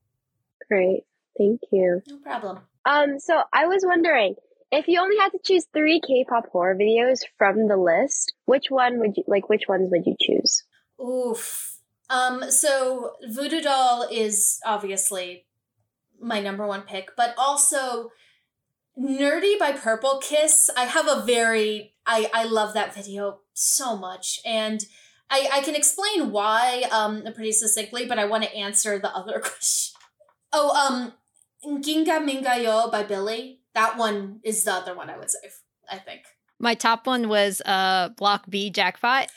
Great. Thank you. No problem. Um, so I was wondering, if you only had to choose three K-pop horror videos from the list, which one would you like? Which ones would you choose? Oof. Um. So Voodoo Doll is obviously my number one pick, but also Nerdy by Purple Kiss. I have a very I I love that video so much, and I I can explain why um pretty succinctly, but I want to answer the other question. Oh um, Ginga Mingayo by Billie. That one is the other one I would say, I think. My top one was uh, Block B, Jackpot.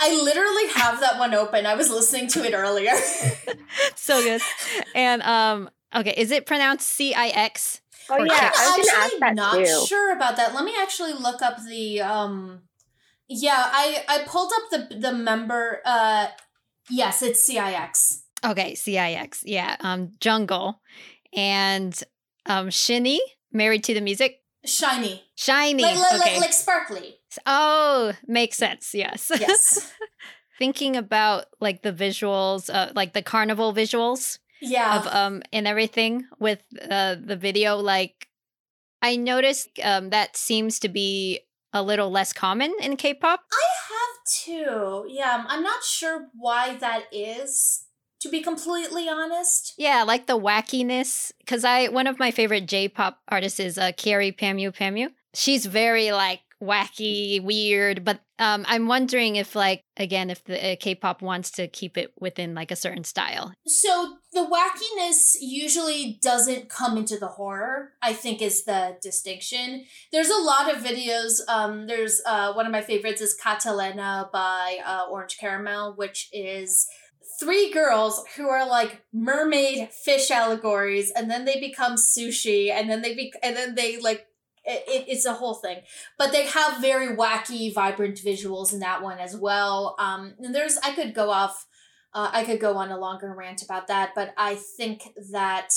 I literally have that one open. I was listening to it earlier. So good. And, um, okay, is it pronounced C I X? Oh, yeah. Kick? I was actually ask that not too. Sure about that. Let me actually look up the, um, yeah, I, I pulled up the, the member. Uh, yes, it's C I X. Okay, C I X, yeah. Um, Jungle. And um, Shinny. Married to the Music? Shiny. Shiny. Like, like, okay. like, like sparkly. Oh, makes sense. Yes. Yes. thinking about like the visuals, uh, like the carnival visuals, yeah, of um and everything with uh, the video, like I noticed um that seems to be a little less common in K-pop. I have too. Yeah, I'm not sure why that is, to be completely honest. Yeah, like the wackiness, because I one of my favorite J-pop artists is uh, Carrie Pamyu Pamyu. She's very like wacky, weird, but um, I'm wondering if like, again, if the uh, K-pop wants to keep it within like a certain style. So the wackiness usually doesn't come into the horror, I think, is the distinction. There's a lot of videos. Um, there's uh, one of my favorites is Catalena by uh, Orange Caramel, which is three girls who are like mermaid fish allegories, and then they become sushi, and then they be- and then they like It, it's a whole thing, but they have very wacky, vibrant visuals in that one as well. Um, and there's, I could go off, uh, I could go on a longer rant about that, but I think that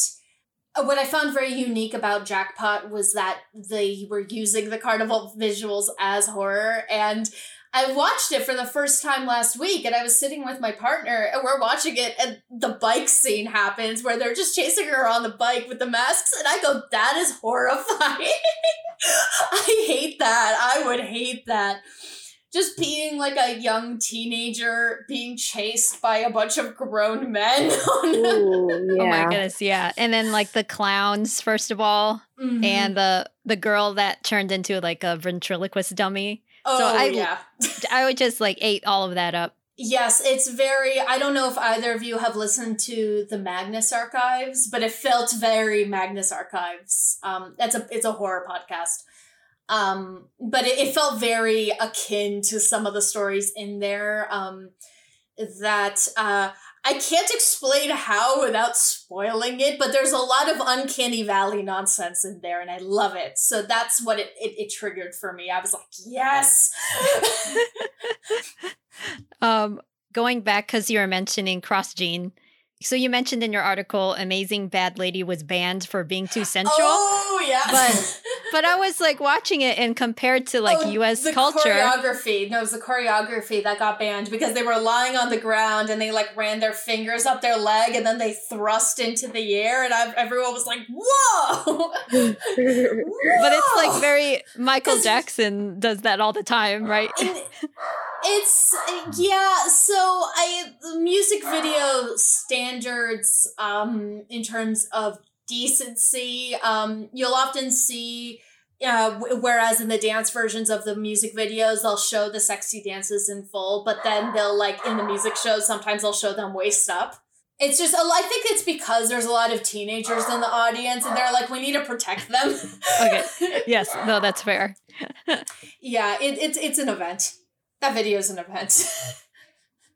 what I found very unique about Jackpot was that they were using the carnival visuals as horror. And I watched it for the first time last week, and I was sitting with my partner and we're watching it, and the bike scene happens where they're just chasing her on the bike with the masks, and I go, that is horrifying. I hate that. I would hate that. Just being like a young teenager being chased by a bunch of grown men. Ooh, yeah. Oh my goodness, yeah. And then like the clowns, first of all, mm-hmm. and the the girl that turned into like a ventriloquist dummy. Oh, so I, yeah. I would just like ate all of that up. Yes, it's very, I don't know if either of you have listened to the Magnus Archives, but it felt very Magnus Archives. Um, that's a, it's a horror podcast. Um, but it, it felt very akin to some of the stories in there, um, that, uh, I can't explain how without spoiling it, but there's a lot of uncanny valley nonsense in there, and I love it. So that's what it it, it triggered for me. I was like, yes. um, going back, because you were mentioning Cross Gene. So you mentioned in your article, Amazing Bad Lady was banned for being too sensual. Oh, yeah. But but I was like watching it, and compared to like oh, U S the culture. choreography. No, it was the choreography that got banned because they were lying on the ground and they like ran their fingers up their leg and then they thrust into the air, and I've, everyone was like, whoa! Whoa! But it's like very Michael Jackson does that all the time, right? And it's, yeah, so I music video stands standards um, in terms of decency. Um, you'll often see, uh, w- whereas in the dance versions of the music videos, they'll show the sexy dances in full, but then they'll like in the music shows, sometimes they'll show them waist up. It's just, I think it's because there's a lot of teenagers in the audience and they're like, we need to protect them. Okay. Yes. No, that's fair. Yeah. It, it's, it's an event. That video is an event.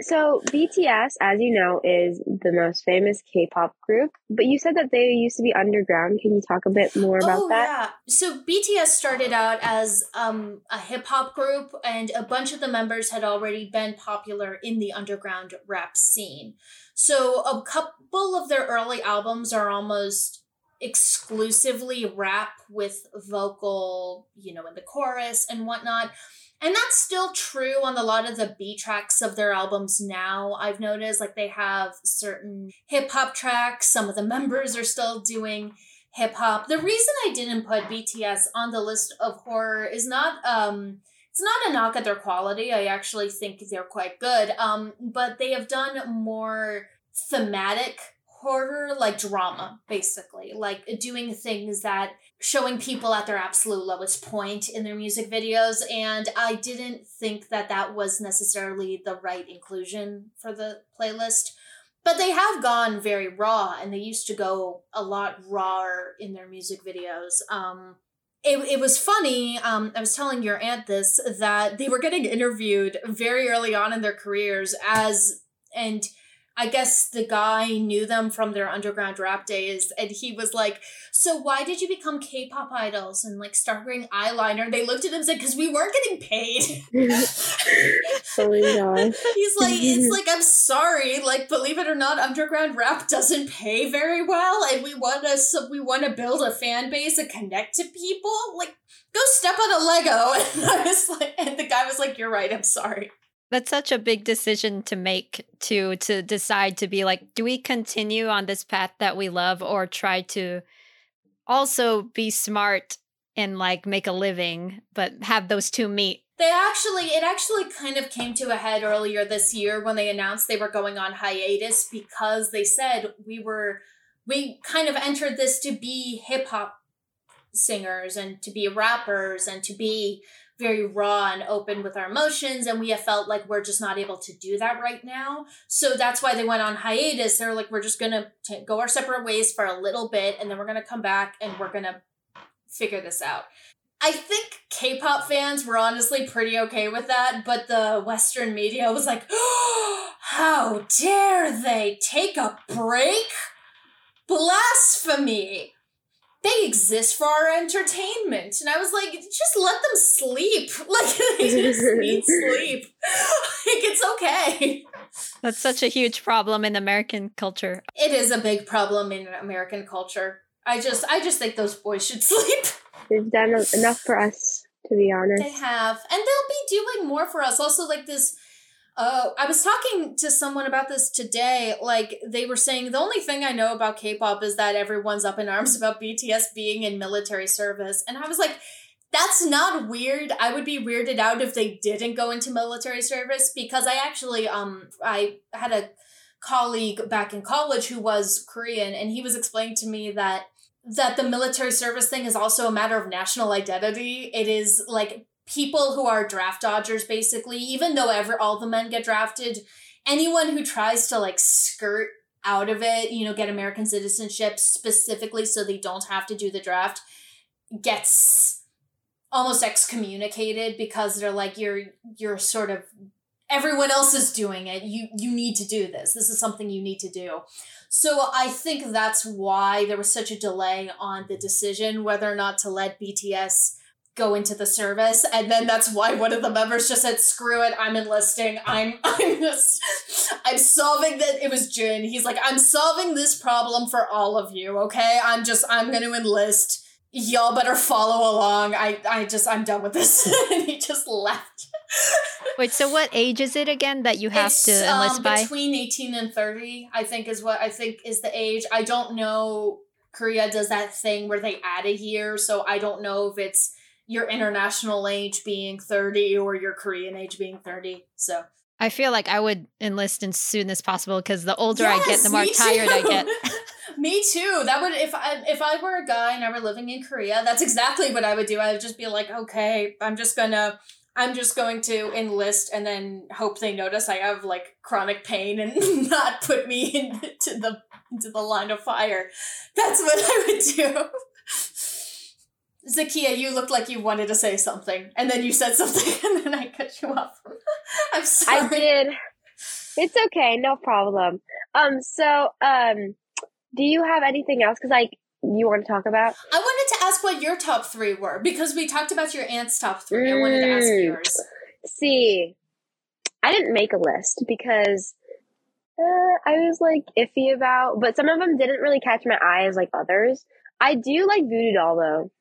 So B T S, as you know, is the most famous K-pop group, but you said that they used to be underground. Can you talk a bit more about oh, that? Yeah. So B T S started out as um, a hip-hop group, and a bunch of the members had already been popular in the underground rap scene. So a couple of their early albums are almost exclusively rap with vocal, you know, in the chorus and whatnot. And that's still true on a lot of the B tracks of their albums now. I've noticed like they have certain hip hop tracks. Some of the members are still doing hip hop. The reason I didn't put B T S on the list of horror is not um it's not a knock at their quality. I actually think they're quite good. Um, but they have done more thematic horror, like drama, basically, like doing things that showing people at their absolute lowest point in their music videos. And I didn't think that that was necessarily the right inclusion for the playlist, but they have gone very raw, and they used to go a lot rawer in their music videos. Um, It, it was funny, um, I was telling your aunt this, that they were getting interviewed very early on in their careers as, and I guess the guy knew them from their underground rap days, and he was like, so why did you become K-pop idols and like start wearing eyeliner? And they looked at him and said, because we weren't getting paid. Oh my God. He's like, it's like, I'm sorry, like, believe it or not, underground rap doesn't pay very well, and we want to so we want to build a fan base and connect to people. Like, go step on a Lego. And I was like, and the guy was like, you're right, I'm sorry. That's such a big decision to make, to to decide to be like, do we continue on this path that we love or try to also be smart and like make a living, but have those two meet? They actually, it actually kind of came to a head earlier this year when they announced they were going on hiatus, because they said we were, we kind of entered this to be hip hop singers and to be rappers and to be very raw and open with our emotions, and we have felt like we're just not able to do that right now. So that's why they went on hiatus. They're like, we're just gonna t- go our separate ways for a little bit, and then we're gonna come back and we're gonna figure this out. I think K-pop fans were honestly pretty okay with that, but the Western media was like, oh, how dare they take a break? Blasphemy! They exist for our entertainment. And I was like, just let them sleep. Like, they just need sleep. Like, it's okay. That's such a huge problem in American culture. It is a big problem in American culture. I just, I just think those boys should sleep. They've done enough for us, to be honest. They have. And they'll be doing more for us. Also, like this... Oh, I was talking to someone about this today. Like, they were saying, the only thing I know about K-pop is that everyone's up in arms about B T S being in military service. And I was like, that's not weird. I would be weirded out if they didn't go into military service, because I actually, um, I had a colleague back in college who was Korean, and he was explaining to me that, that the military service thing is also a matter of national identity. It is like... people who are draft dodgers, basically, even though ever all the men get drafted, anyone who tries to like skirt out of it, you know, get American citizenship specifically so they don't have to do the draft, gets almost excommunicated, because they're like, you're you're sort of, everyone else is doing it. You you need to do this. This is something you need to do. So I think that's why there was such a delay on the decision whether or not to let B T S go into the service, and then that's why one of the members just said, "Screw it, I'm enlisting. I'm, I'm just, I'm solving that." It was Jin. He's like, "I'm solving this problem for all of you. Okay, I'm just, I'm going to enlist. Y'all better follow along. I, I just, I'm done with this." And he just left. Wait, so what age is it again that you have it's, to enlist um, by? Between eighteen and thirty, I think is what I think is the age. I don't know. Korea does that thing where they add a year, so I don't know if it's your international age being thirty or your Korean age being thirty. So I feel like I would enlist as soon as possible, because the older yes, I get, the more tired I get. Me too. That would, if I, if I were a guy and I were living in Korea, that's exactly what I would do. I would just be like, okay, I'm just gonna, I'm just going to enlist and then hope they notice I have like chronic pain and not put me into the, into the line of fire. That's what I would do. Zakiya, you looked like you wanted to say something, and then you said something, and then I cut you off. I'm sorry. I did. It's okay, no problem. Um, so, um, do you have anything else? Because, like, you want to talk about? I wanted to ask what your top three were, because we talked about your aunt's top three. Mm. I wanted to ask yours. See, I didn't make a list because uh, I was, like, iffy about, but some of them didn't really catch my eye as, like, others. I do like Voodoo Doll, though.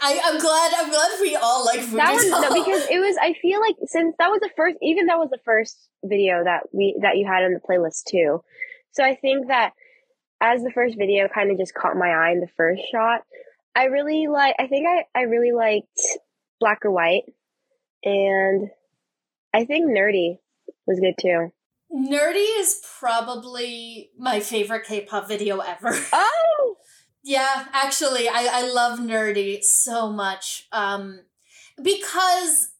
I, I'm glad. I'm glad we all like Voodoo Doll. No, because it was. I feel like since that was the first, even that was the first video that we that you had on the playlist too. So I think that as the first video kind of just caught my eye in the first shot. I really like. I think I I really liked Black or White, and I think Nerdy was good too. Nerdy is probably my favorite K-pop video ever. Oh. Yeah, actually, I, I love Nerdy so much. Um, because,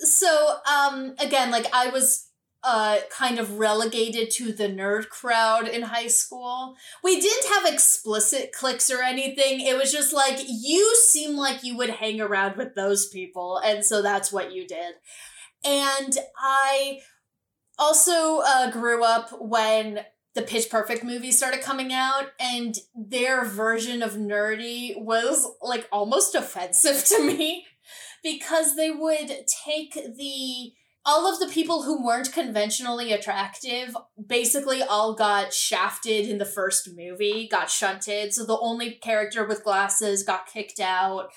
so, um, again, like, I was uh, kind of relegated to the nerd crowd in high school. We didn't have explicit cliques or anything. It was just like, you seem like you would hang around with those people, and so that's what you did. And I also uh, grew up when the Pitch Perfect movie started coming out, and their version of Nerdy was like almost offensive to me, because they would take the, all of the people who weren't conventionally attractive basically all got shafted in the first movie, got shunted. So the only character with glasses got kicked out,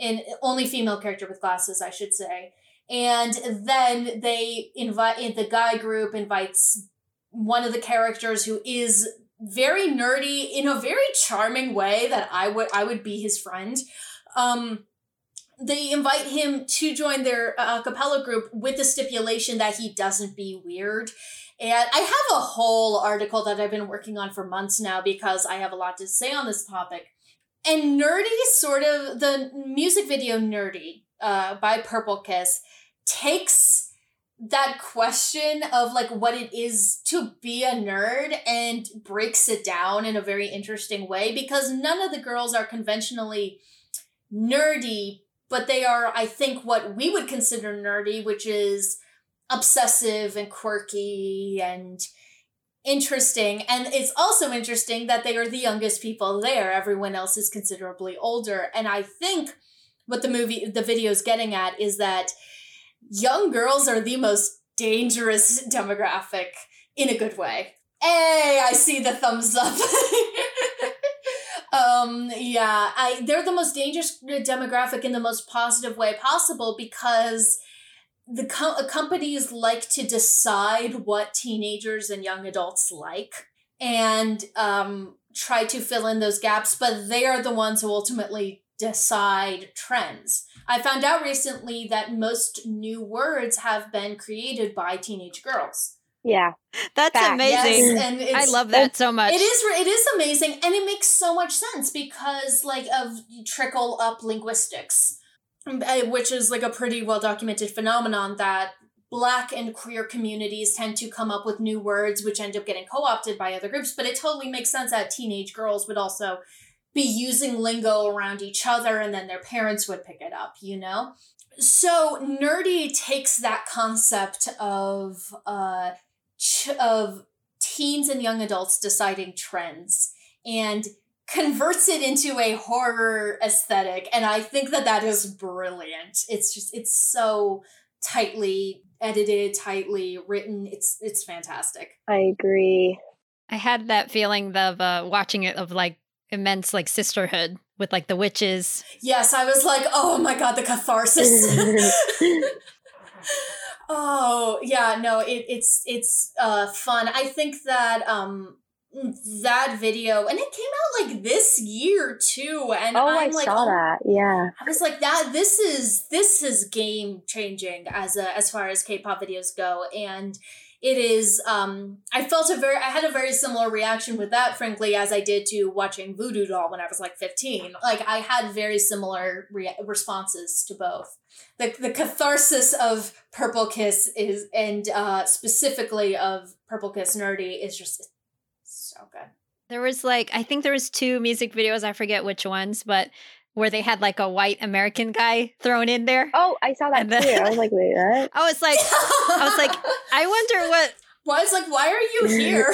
and only female character with glasses, I should say. And then they invite, the guy group invites one of the characters who is very nerdy in a very charming way that I would, I would be his friend. Um, they invite him to join their a cappella group with the stipulation that he doesn't be weird. And I have a whole article that I've been working on for months now because I have a lot to say on this topic. And Nerdy, sort of, the music video Nerdy uh, by Purple Kiss takes that question of like what it is to be a nerd and breaks it down in a very interesting way, because none of the girls are conventionally nerdy, but they are, I think, what we would consider nerdy, which is obsessive and quirky and interesting. And it's also interesting that they are the youngest people there. Everyone else is considerably older. And I think what the movie, the video is getting at is that young girls are the most dangerous demographic in a good way. Hey, I see the thumbs up. Um, yeah, I, they're the most dangerous demographic in the most positive way possible, because the co- companies like to decide what teenagers and young adults like and um, try to fill in those gaps, but they are the ones who ultimately decide trends. I found out recently that most new words have been created by teenage girls. Yeah, that's Back. amazing. Yes, and I love that so much. It is, it is amazing, and it makes so much sense because, like, of trickle up linguistics, which is like a pretty well documented phenomenon that Black and queer communities tend to come up with new words, which end up getting co opted by other groups. But it totally makes sense that teenage girls would also be using lingo around each other, and then their parents would pick it up, you know. So Nerdy takes that concept of uh. of teens and young adults deciding trends and converts it into a horror aesthetic. And I think that that is brilliant. It's just, it's so tightly edited, tightly written. It's, it's fantastic. I agree. I had that feeling of uh, watching it of like immense, like sisterhood with like the witches. Yes. I was like, oh my God, the catharsis. Oh, yeah, no, it, it's it's uh, fun. I think that um, that video, and it came out like this year too. And oh, I'm I like, saw that. Yeah, I was like, that. This is this is game changing as a, as far as K-pop videos go, and it is. Um, I felt a very, I had a very similar reaction with that, frankly, as I did to watching Voodoo Doll when I was like fifteen. Like I had very similar re- responses to both. The the catharsis of Purple Kiss is, and uh, specifically of Purple Kiss Nerdy, is just so good. There was like, I think there was two music videos, I forget which ones, but where they had like a white American guy thrown in there. Oh, I saw that then, too. I was like, wait, what? I was like, I was like, I wonder what. Well, I was like, why are you here?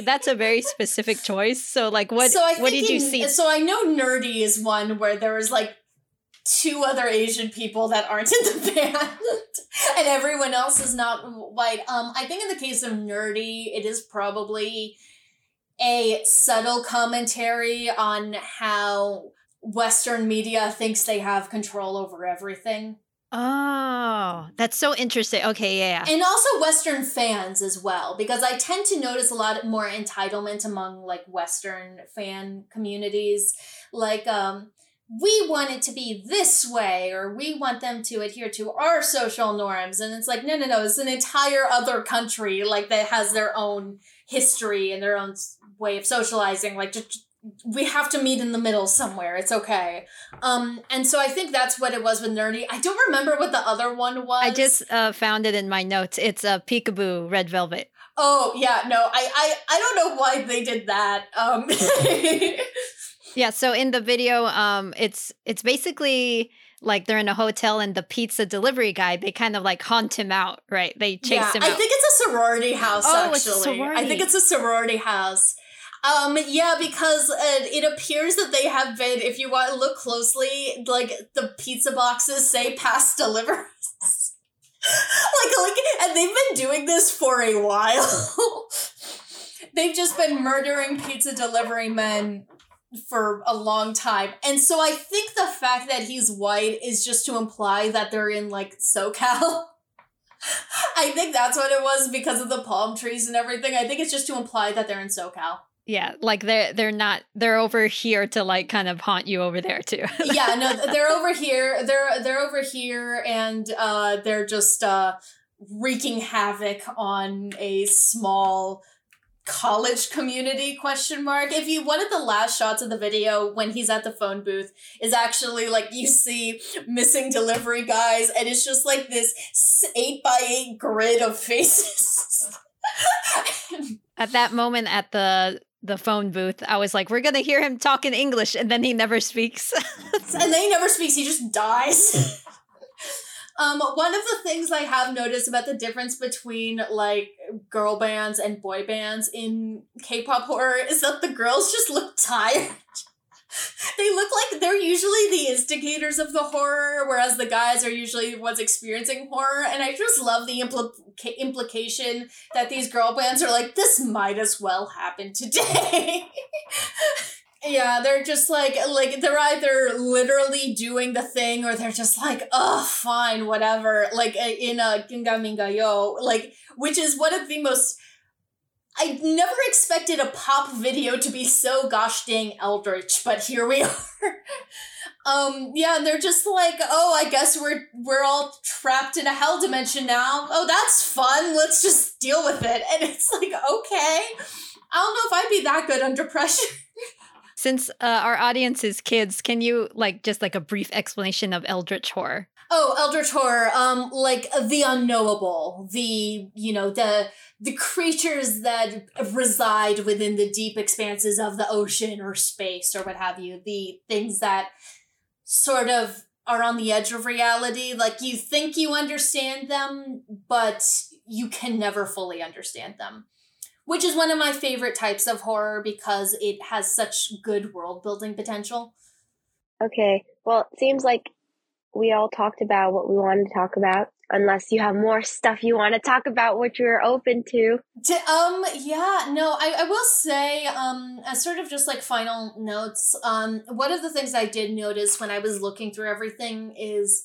That's a very specific choice. So like, what? So what did you in, see? So I know Nerdy is one where there was like two other Asian people that aren't in the band and everyone else is not white. Um, I think in the case of Nerdy, it is probably a subtle commentary on how Western media thinks they have control over everything. Oh, that's so interesting. Okay, yeah. And also Western fans as well, because I tend to notice a lot more entitlement among like Western fan communities. Like, um, we want it to be this way, or we want them to adhere to our social norms. And it's like, no, no, no, it's an entire other country, like, that has their own history and their own way of socializing. Like, just, we have to meet in the middle somewhere. It's okay. Um, and so I think that's what it was with Nerdy. I don't remember what the other one was. I just uh, found it in my notes. It's a uh, Peekaboo Red Velvet. Oh, yeah, no, I, I, I don't know why they did that. Um Yeah, so in the video, um, it's it's basically like they're in a hotel and the pizza delivery guy, they kind of like haunt him out, right? They chase yeah, him I out. I think it's a sorority house, oh, actually. It's a sorority. I think it's a sorority house. Um, yeah, because uh, it appears that they have been, if you want to look closely, like the pizza boxes say past deliveries. like, like, and they've been doing this for a while. They've just been murdering pizza delivery men for a long time. And so I think the fact that he's white is just to imply that they're in, like, SoCal. I think that's what it was because of the palm trees and everything. I think it's just to imply that they're in SoCal. Yeah, like they're, they're not, they're over here to like kind of haunt you over there too. Yeah, no, they're over here. They're, they're over here and uh, they're just uh, wreaking havoc on a small college community question mark. If you, one of the last shots of the video when he's at the phone booth is actually like you see missing delivery guys and it's just like this eight by eight grid of faces. At that moment at the the phone booth, I was like, we're going to hear him talk in English, and then he never speaks. And then he never speaks, he just dies. um, one of the things I have noticed about the difference between, like, girl bands and boy bands in K-pop horror is that the girls just look tired. They look like they're usually the instigators of the horror, whereas the guys are usually the ones experiencing horror. And I just love the implica- implication that these girl bands are like, this might as well happen today. Yeah, they're just like, like they're either literally doing the thing or they're just like, oh, fine, whatever. Like in a Ginga Minga Yo, like, which is one of the most... I never expected a pop video to be so gosh dang eldritch, but here we are. um, yeah, they're just like, oh, I guess we're we're all trapped in a hell dimension now. Oh, that's fun. Let's just deal with it. And it's like, okay. I don't know if I'd be that good under pressure. Since uh, our audience is kids, can you like just like a brief explanation of eldritch horror? Oh, eldritch horror, um, like the unknowable, the, you know, the the creatures that reside within the deep expanses of the ocean or space or what have you, the things that sort of are on the edge of reality. Like you think you understand them, but you can never fully understand them, which is one of my favorite types of horror because it has such good world building potential. Okay, well, it seems like we all talked about what we wanted to talk about, unless you have more stuff you want to talk about, which you're open to. to um, yeah, no, I, I will say, um, as sort of just like final notes, um, one of the things I did notice when I was looking through everything is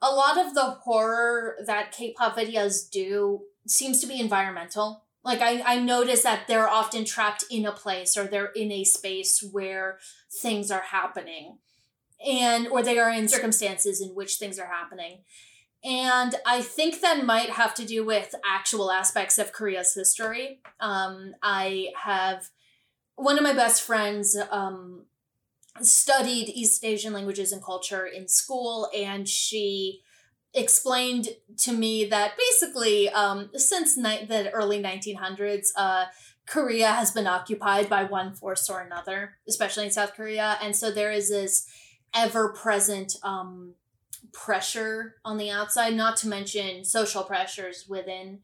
a lot of the horror that K-pop videos do seems to be environmental. Like I, I noticed that they're often trapped in a place or they're in a space where things are happening. And or they are in circumstances in which things are happening. And I think that might have to do with actual aspects of Korea's history. Um, I have one of my best friends um, studied East Asian languages and culture in school, and she explained to me that basically um, since ni- the early nineteen hundreds, uh, Korea has been occupied by one force or another, especially in South Korea. And so there is this ever-present um, pressure on the outside, not to mention social pressures within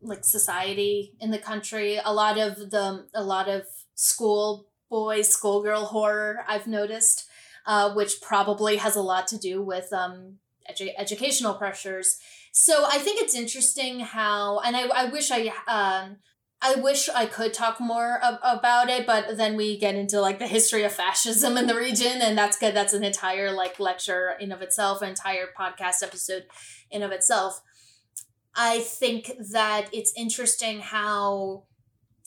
like society in the country. A lot of the a lot of school boy, schoolgirl horror I've noticed, uh, which probably has a lot to do with um, edu- educational pressures. So I think it's interesting how, and I, I wish I um, I wish I could talk more ab- about it, but then we get into like the history of fascism in the region, and that's good. That's an entire like lecture in of itself, an entire podcast episode in of itself. I think that it's interesting how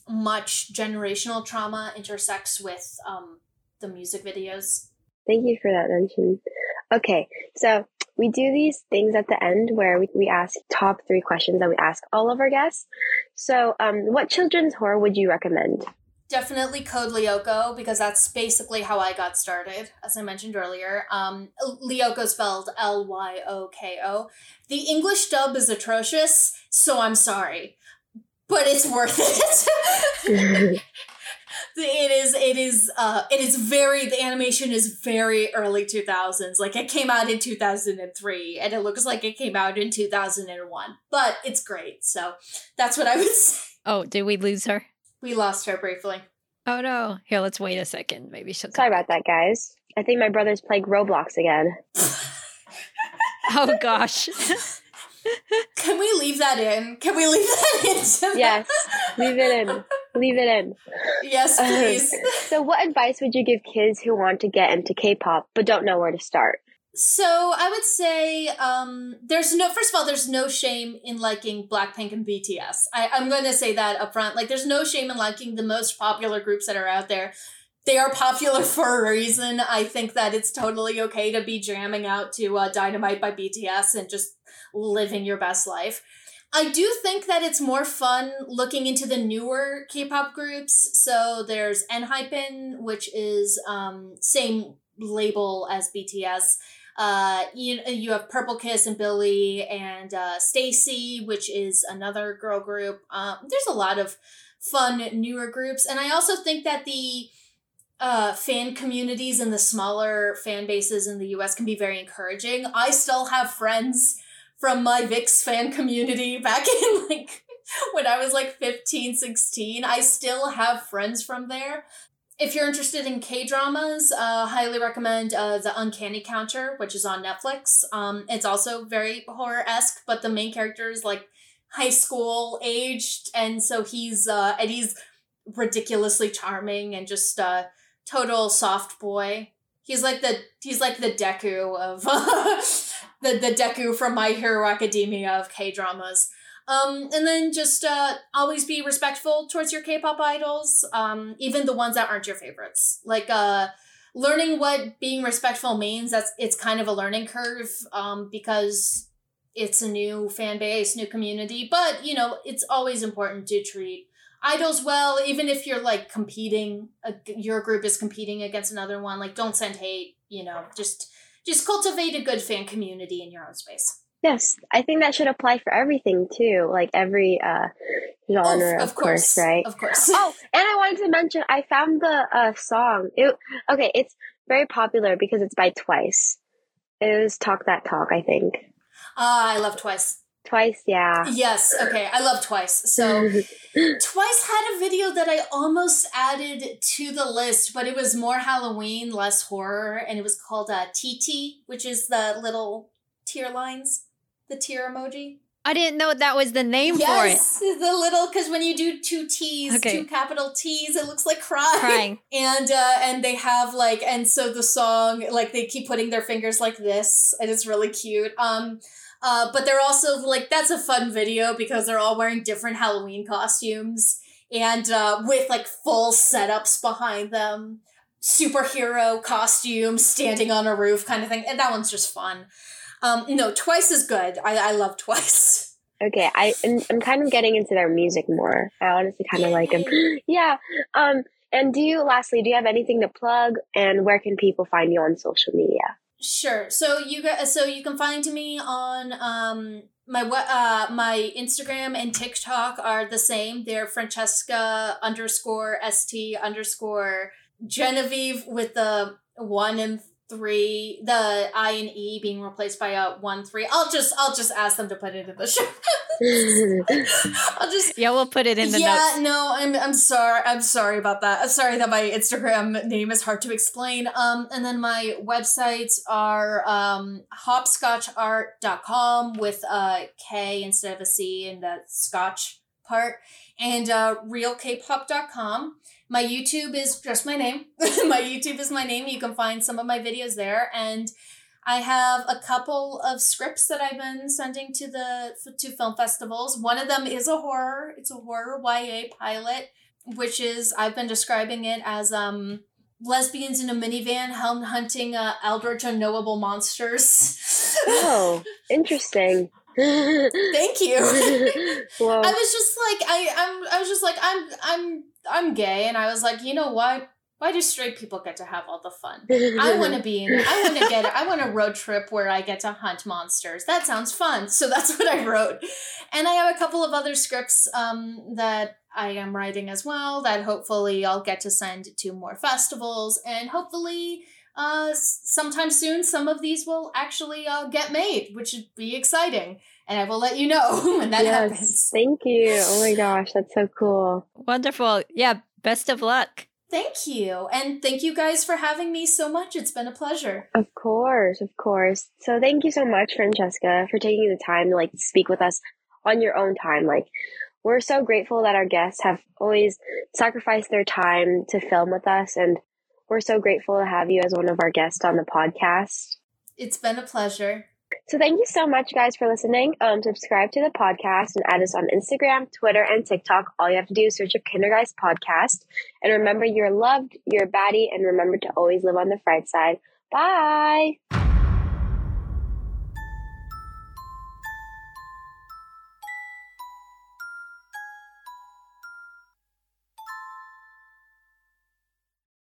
much generational trauma intersects with um, the music videos. Thank you for that mention. Okay, so we do these things at the end where we, we ask top three questions that we ask all of our guests. So um, what children's horror would you recommend? Definitely Code Lyoko, because that's basically how I got started, as I mentioned earlier. Um, Lyoko spelled L Y O K O. The English dub is atrocious, so I'm sorry, but it's worth it. It is, it is, uh, it is very, the animation is very early two thousands. Like it came out in two thousand three and it looks like it came out in two thousand one, but it's great. So that's what I would say. Oh, did we lose her? We lost her briefly. Oh no. Here, let's wait a second. Maybe she'll Sorry about that, guys. I think my brother's playing Roblox again. Oh gosh. Can we leave that in? Can we leave that in? Yes, leave it in. Leave it in. Yes, please. Um, so what advice would you give kids who want to get into K-pop but don't know where to start? So I would say um, there's no, first of all, there's no shame in liking Blackpink and B T S. I, I'm going to say that up front. Like, there's no shame in liking the most popular groups that are out there. They are popular for a reason. I think that it's totally okay to be jamming out to uh, Dynamite by B T S and just living your best life. I do think that it's more fun looking into the newer K-pop groups. So there's Enhypen, which is um, same label as B T S. Uh, you, you have Purple Kiss and Billie and uh, Stacy, which is another girl group. Um, there's a lot of fun newer groups. And I also think that the Uh, fan communities and the smaller fan bases in the U S can be very encouraging. I still have friends from my VIXX fan community back in like when I was like fifteen, sixteen. I still have friends from there. If you're interested in K-dramas, uh, highly recommend uh, The Uncanny Counter, which is on Netflix. Um, it's also very horror-esque, but the main character is like high school aged, and so he's uh, and he's ridiculously charming and just uh. Total soft boy. He's like the he's like the Deku of uh, the the Deku from My Hero Academia of K-dramas. Um, and then just uh, always be respectful towards your K-pop idols, um, even the ones that aren't your favorites. Like uh, learning what being respectful means. That's it's kind of a learning curve um, because it's a new fan base, new community. But you know, it's always important to treat idols well, even if you're like competing, uh, your group is competing against another one. Like, don't send hate, you know, just just cultivate a good fan community in your own space. Yes, I think that should apply for everything too, like every uh, genre, of, of, of course. course, right? Of course. Oh, and I wanted to mention, I found the uh, song. It, okay, it's very popular because it's by Twice. It was Talk That Talk, I think. Ah, uh, I love Twice. Twice, yeah. Yes, okay. I love Twice. So Twice had a video that I almost added to the list, but it was more Halloween, less horror, and it was called uh, T T, which is the little tear lines, the tear emoji. I didn't know that was the name yes, for it. Yes, the little, because when you do two T's, okay. two capital T's, it looks like crying. Crying. And uh, and they have like, and so the song, like they keep putting their fingers like this, and it's really cute. Um. Uh, but they're also, like, that's a fun video because they're all wearing different Halloween costumes and uh, with, like, full setups behind them. Superhero costumes, standing on a roof kind of thing. And that one's just fun. Um, no, Twice is good. I, I love Twice. Okay, I, I'm, I'm kind of getting into their music more. I honestly kind of like them. Yeah. Um, and do you, lastly, do you have anything to plug? And where can people find you on social media? Sure. So you guys, so you can find me on um my uh my Instagram and TikTok are the same. They're Francesca underscore st underscore Genevieve with the one and three, the I and E being replaced by a one three. I'll just I'll just ask them to put it in the show. I'll just yeah, we'll put it in the yeah, notes. Yeah, no, I'm I'm sorry. I'm sorry about that. I'm sorry that my Instagram name is hard to explain. Um, and then my websites are um hopscotchart dot com with a K instead of a C in the Scotch part, and uh real k pop dot com. My YouTube is just my name. My YouTube is my name. You can find some of my videos there, and I have a couple of scripts that I've been sending to the to film festivals. One of them is a horror. It's a horror Y A pilot, which is, I've been describing it as um, lesbians in a minivan helm hunting uh, eldritch unknowable monsters. Oh, interesting. Thank you. Well, I was just like I I'm I was just like I'm I'm I'm gay, and I was like, you know what? Why do straight people get to have all the fun? I want to be in it. I want to get, I want a road trip where I get to hunt monsters. That sounds fun. So that's what I wrote. And I have a couple of other scripts um, that I am writing as well that hopefully I'll get to send to more festivals. And hopefully uh, sometime soon, some of these will actually uh, get made, which would be exciting. And I will let you know when that yes, happens. Thank you. Oh my gosh, that's so cool. Wonderful. Yeah, best of luck. Thank you. And thank you guys for having me so much. It's been a pleasure. Of course, of course. So thank you so much, Francesca, for taking the time to like speak with us on your own time. Like we're so grateful that our guests have always sacrificed their time to film with us, and we're so grateful to have you as one of our guests on the podcast. It's been a pleasure. So thank you so much, guys, for listening. Um, subscribe to the podcast and add us on Instagram, Twitter, and TikTok. All you have to do is search up Kindergeist Podcast. And remember, you're loved, you're a baddie, and remember to always live on the bright side. Bye!